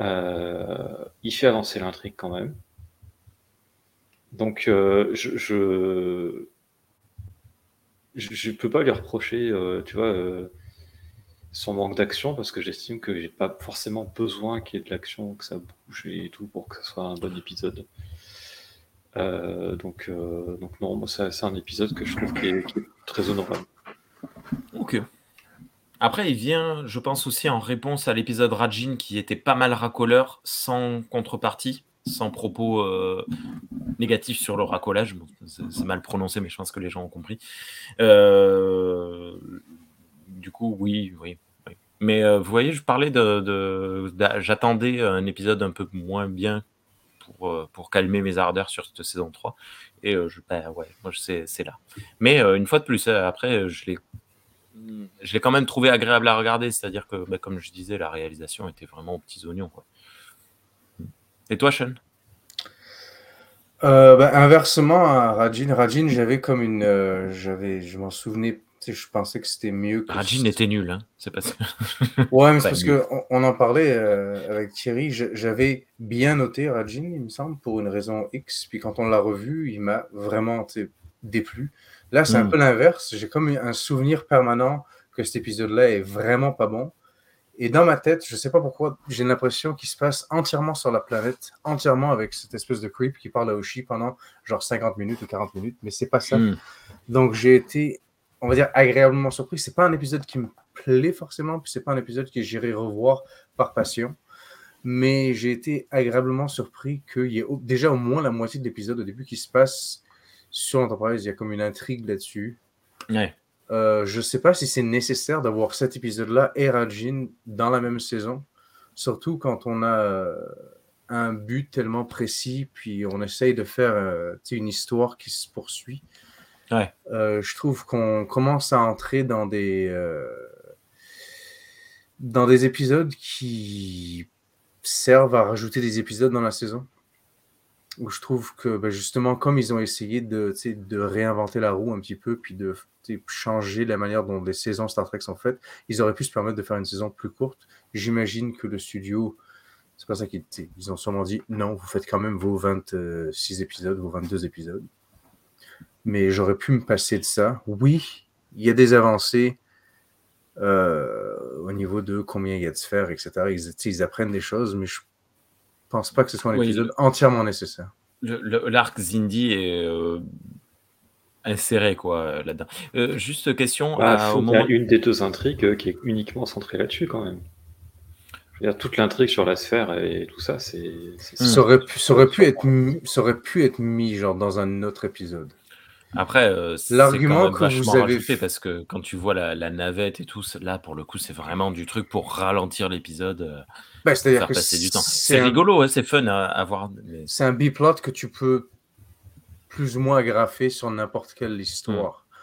Euh, il fait avancer l'intrigue quand même. Donc, euh, je, je je peux pas lui reprocher, euh, tu vois, euh, son manque d'action, parce que j'estime que j'ai pas forcément besoin qu'il y ait de l'action, que ça bouge et tout pour que ce soit un bon épisode. Euh, donc, euh, donc non, moi c'est, c'est un épisode que je trouve qui est, qui est très honorable. Ok. Après, il vient, je pense aussi en réponse à l'épisode Rajin qui était pas mal racoleur, sans contrepartie, sans propos euh, négatifs sur le racolage. Bon, c'est, c'est mal prononcé, mais je pense que les gens ont compris. Euh... Du coup, oui, oui, oui. Mais euh, vous voyez, je parlais de, de, de... J'attendais un épisode un peu moins bien pour, euh, pour calmer mes ardeurs sur cette saison trois. Et euh, je... Bah, ouais, moi, c'est, c'est là. Mais euh, une fois de plus, après, je l'ai... je l'ai quand même trouvé agréable à regarder. C'est-à-dire que, bah, comme je disais, la réalisation était vraiment aux petits oignons, quoi. Et toi, Sean ? euh, bah, Inversement, à Rajin, Rajin, j'avais comme une... Euh, j'avais, je m'en souvenais... Je pensais que c'était mieux que... Rajin était nul, hein. C'est pas ça. Ouais, mais c'est parce qu'on on en parlait euh, avec Thierry. Je, j'avais bien noté Rajin, il me semble, pour une raison X. Puis quand on l'a revu, il m'a vraiment déplu. Là, c'est mm. un peu l'inverse. J'ai comme un souvenir permanent que cet épisode-là est vraiment pas bon. Et dans ma tête, je sais pas pourquoi, j'ai l'impression qu'il se passe entièrement sur la planète, entièrement avec cette espèce de creep qui parle à Hoshi pendant genre cinquante minutes ou quarante minutes. Mais c'est pas ça. Mm. Donc j'ai été... on va dire, agréablement surpris. C'est pas un épisode qui me plaît forcément, puis c'est pas un épisode que j'irai revoir par passion, mais j'ai été agréablement surpris qu'il y ait déjà au moins la moitié de l'épisode au début qui se passe sur l'Enterprise. Il y a comme une intrigue là-dessus. Ouais. Euh, je sais pas si c'est nécessaire d'avoir cet épisode-là et Rajin dans la même saison, surtout quand on a un but tellement précis, puis on essaye de faire euh, une histoire qui se poursuit. Ouais. Euh, je trouve qu'on commence à entrer dans des euh, dans des épisodes qui servent à rajouter des épisodes dans la saison, où je trouve que ben justement, comme ils ont essayé de, de réinventer la roue un petit peu, puis de changer la manière dont les saisons Star Trek sont faites, ils auraient pu se permettre de faire une saison plus courte. J'imagine que le studio, c'est pas ça qu'ils ils ont sûrement dit, non, vous faites quand même vos vingt-six épisodes, vos vingt-deux épisodes. Mais j'aurais pu me passer de ça. Oui, il y a des avancées euh, au niveau de combien il y a de sphères, et cetera. Ils, ils apprennent des choses, mais je pense pas que ce soit un épisode oui, entièrement nécessaire. Le, le, l'arc Xindi est euh, serré, quoi, là-dedans. Euh, juste question... Bah, euh, au moment... Il y a une des deux intrigues qui est uniquement centrée là-dessus, quand même. Je veux dire, toute l'intrigue sur la sphère et tout ça, c'est... c'est... Ça aurait pu, ça aurait pu être, ça aurait pu être mis genre, dans un autre épisode. Après, euh, c'est l'argument quand même que vous avez rajouté, parce que quand tu vois la, la navette et tout, là, pour le coup, c'est vraiment du truc pour ralentir l'épisode, euh, bah, c'est-à-dire faire que passer c'est du temps. C'est, c'est un... rigolo, hein, c'est fun à, à voir. Mais... C'est un biplot que tu peux plus ou moins agrafer sur n'importe quelle histoire. Mmh.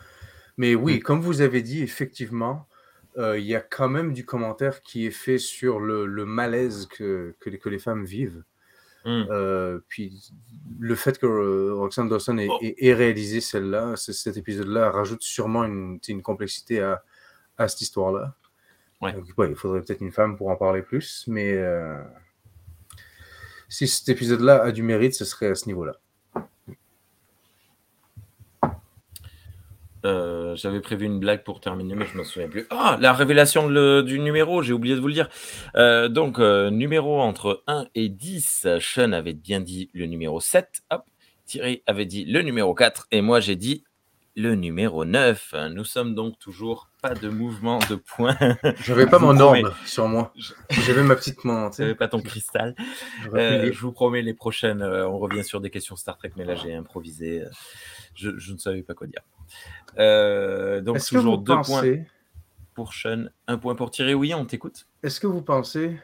Mais oui, mmh. comme vous avez dit, effectivement, il euh, y a quand même du commentaire qui est fait sur le, le malaise que, que, les, que les femmes vivent. Mm. Euh, puis le fait que euh, Roxane Dawson ait, ait, ait réalisé celle-là, c- cet épisode-là rajoute sûrement une, une complexité à, à cette histoire-là. Ouais. Donc, ouais, il faudrait peut-être une femme pour en parler plus, mais euh, si cet épisode-là a du mérite, ce serait à ce niveau-là. Euh, j'avais prévu une blague pour terminer, mais je m'en souviens plus. Ah, la révélation de le, du numéro, j'ai oublié de vous le dire. Euh, donc, euh, numéro entre un et dix, Sean avait bien dit le numéro sept, hop, Thierry avait dit le numéro quatre, et moi j'ai dit le numéro neuf. Nous sommes donc toujours pas de mouvement de points. J'avais pas mon orbe sur moi. J'avais ma petite main. J'avais pas ton cristal. Euh, je vous promets, les prochaines, euh, on revient sur des questions Star Trek, mais là j'ai improvisé. Je, je ne savais pas quoi dire. Euh, donc Est-ce toujours deux pensez... points pour Sean, un point pour Thierry. Oui, on t'écoute. Est-ce que vous pensez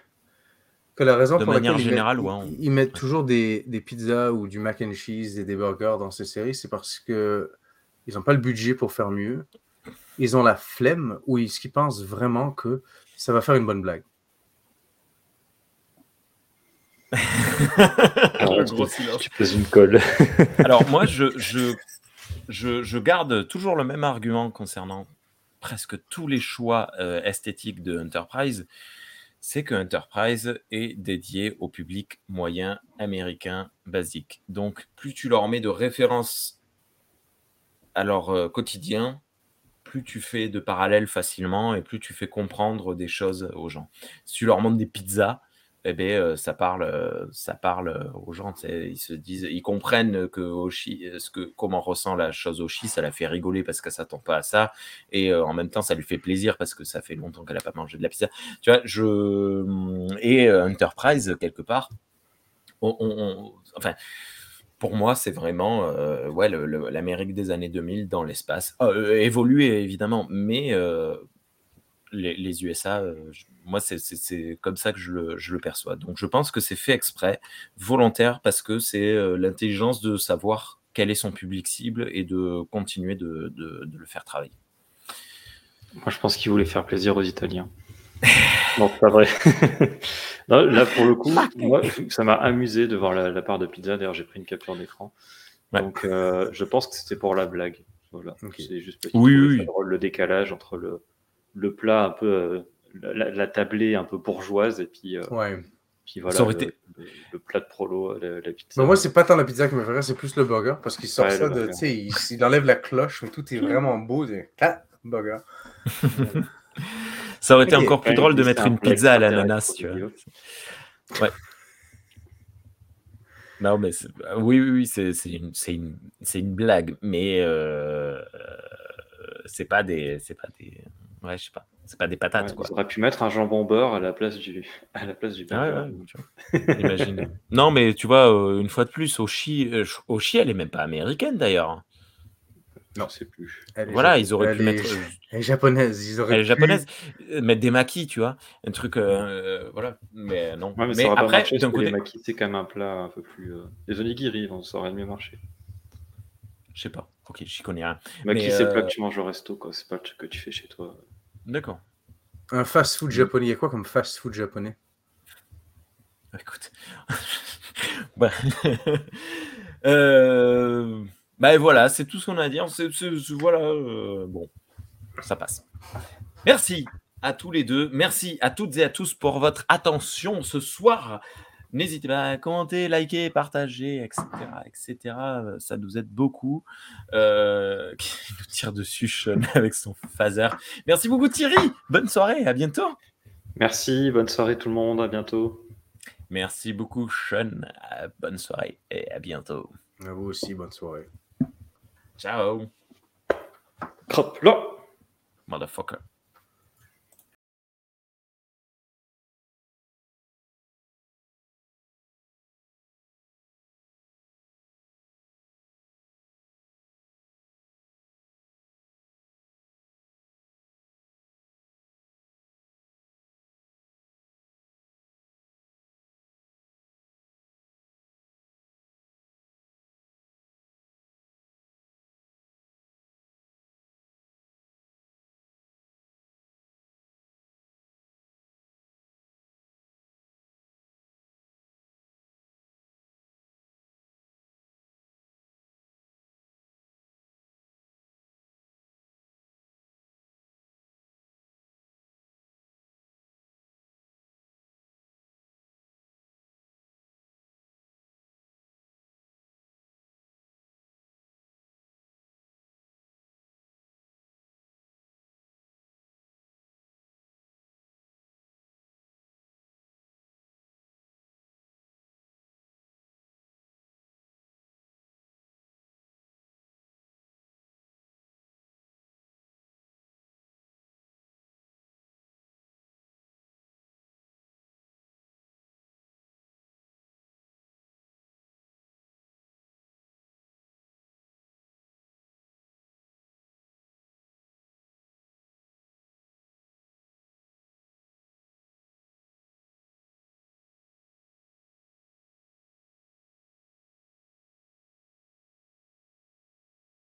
que la raison de pour laquelle générale, ils, met, ouais, on... ils mettent ouais. toujours des, des pizzas ou du mac and cheese et des burgers dans ces séries, c'est parce que ils n'ont pas le budget pour faire mieux, ils ont la flemme, ou est-ce qu'ils pensent vraiment que ça va faire une bonne blague? Alors, tu, tu poses une colle. Alors moi je je Je, je garde toujours le même argument concernant presque tous les choix euh, esthétiques de Enterprise, c'est que Enterprise est dédié au public moyen américain basique. Donc, plus tu leur mets de références à leur euh, quotidien, plus tu fais de parallèles facilement et plus tu fais comprendre des choses aux gens. Si tu leur montres des pizzas, eh bien, euh, ça parle, euh, ça parle euh, aux gens. Ils se disent, ils comprennent que Hoshi, ce que, comment ressent la chose Hoshi, ça la fait rigoler parce qu'elle s'attend pas à ça, et euh, en même temps, ça lui fait plaisir parce que ça fait longtemps qu'elle a pas mangé de la pizza. Tu vois, je et euh, Enterprise quelque part, on, on, on, enfin. Pour moi, c'est vraiment euh, ouais le, le, l'Amérique des années deux mille dans l'espace, euh, évolué évidemment, mais euh, Les, les U S A, euh, je, moi, c'est, c'est, c'est comme ça que je le, je le perçois. Donc, je pense que c'est fait exprès, volontaire, parce que c'est euh, l'intelligence de savoir quel est son public cible et de continuer de, de, de le faire travailler. Moi, je pense qu'ils voulaient faire plaisir aux Italiens. Non, c'est pas vrai. Non, là, pour le coup, moi, ça m'a amusé de voir la, la part de pizza. D'ailleurs, j'ai pris une capture d'écran. Ouais. Donc, euh, je pense que c'était pour la blague. Voilà. Okay. C'est juste petit, oui, oui. Drôle, le décalage entre le... le plat un peu, euh, la, la tablée un peu bourgeoise, et puis, euh, ouais. puis voilà, le, été... le, le plat de prolo, la, la pizza. Mais moi, c'est pas tant la pizza qui me fait rire, c'est plus le burger, parce qu'il sort ouais, ça de, tu sais, il, il enlève la cloche, mais tout est vraiment beau, c'est ah, burger. Ça aurait été okay. encore plus ouais, drôle de mettre une pizza à l'ananas, tu vois. Ouais. Non, mais c'est... oui, oui, oui, c'est, c'est, une, c'est, une, c'est une blague, mais euh... c'est pas des, c'est pas des. Ouais, je sais pas. C'est pas des patates, ouais, quoi. On aurait pu mettre un jambon au beurre à la place du, à la place du burger. Ah ouais, ouais, imagine. Non, mais tu vois, euh, une fois de plus, Hoshi, Hoshi, elle est même pas américaine d'ailleurs. Non, c'est plus. Elle voilà, ils auraient elle pu est... mettre. Elle est japonaise. Ils auraient. Elle est pu... japonaise. Mettre des maquis, tu vois, un truc, euh, voilà. Mais non. Ouais, mais, mais ça après, marché, d'un côté, les maquis, c'est quand même un plat un peu plus. Euh... Les onigiri, on ça aurait mieux marché. Je sais pas. Ok, j'y connais rien. Maquis, c'est euh... pas que tu manges au resto, quoi. C'est pas le truc que tu fais chez toi. D'accord. Un fast-food japonais, il y a quoi comme fast-food japonais? Écoute. bah. euh... bah voilà, c'est tout ce qu'on a à dire. C'est, c'est, c'est, voilà, euh... bon, ça passe. Merci à tous les deux. Merci à toutes et à tous pour votre attention ce soir. N'hésitez pas à commenter, liker, partager, et cetera, et cetera. Ça nous aide beaucoup. Euh, qui nous tire dessus, Sean, avec son phaser. Merci beaucoup, Thierry. Bonne soirée, à bientôt. Merci, bonne soirée tout le monde, à bientôt. Merci beaucoup, Sean. Bonne soirée et à bientôt. À vous aussi, bonne soirée. Ciao. Hop là! Motherfucker.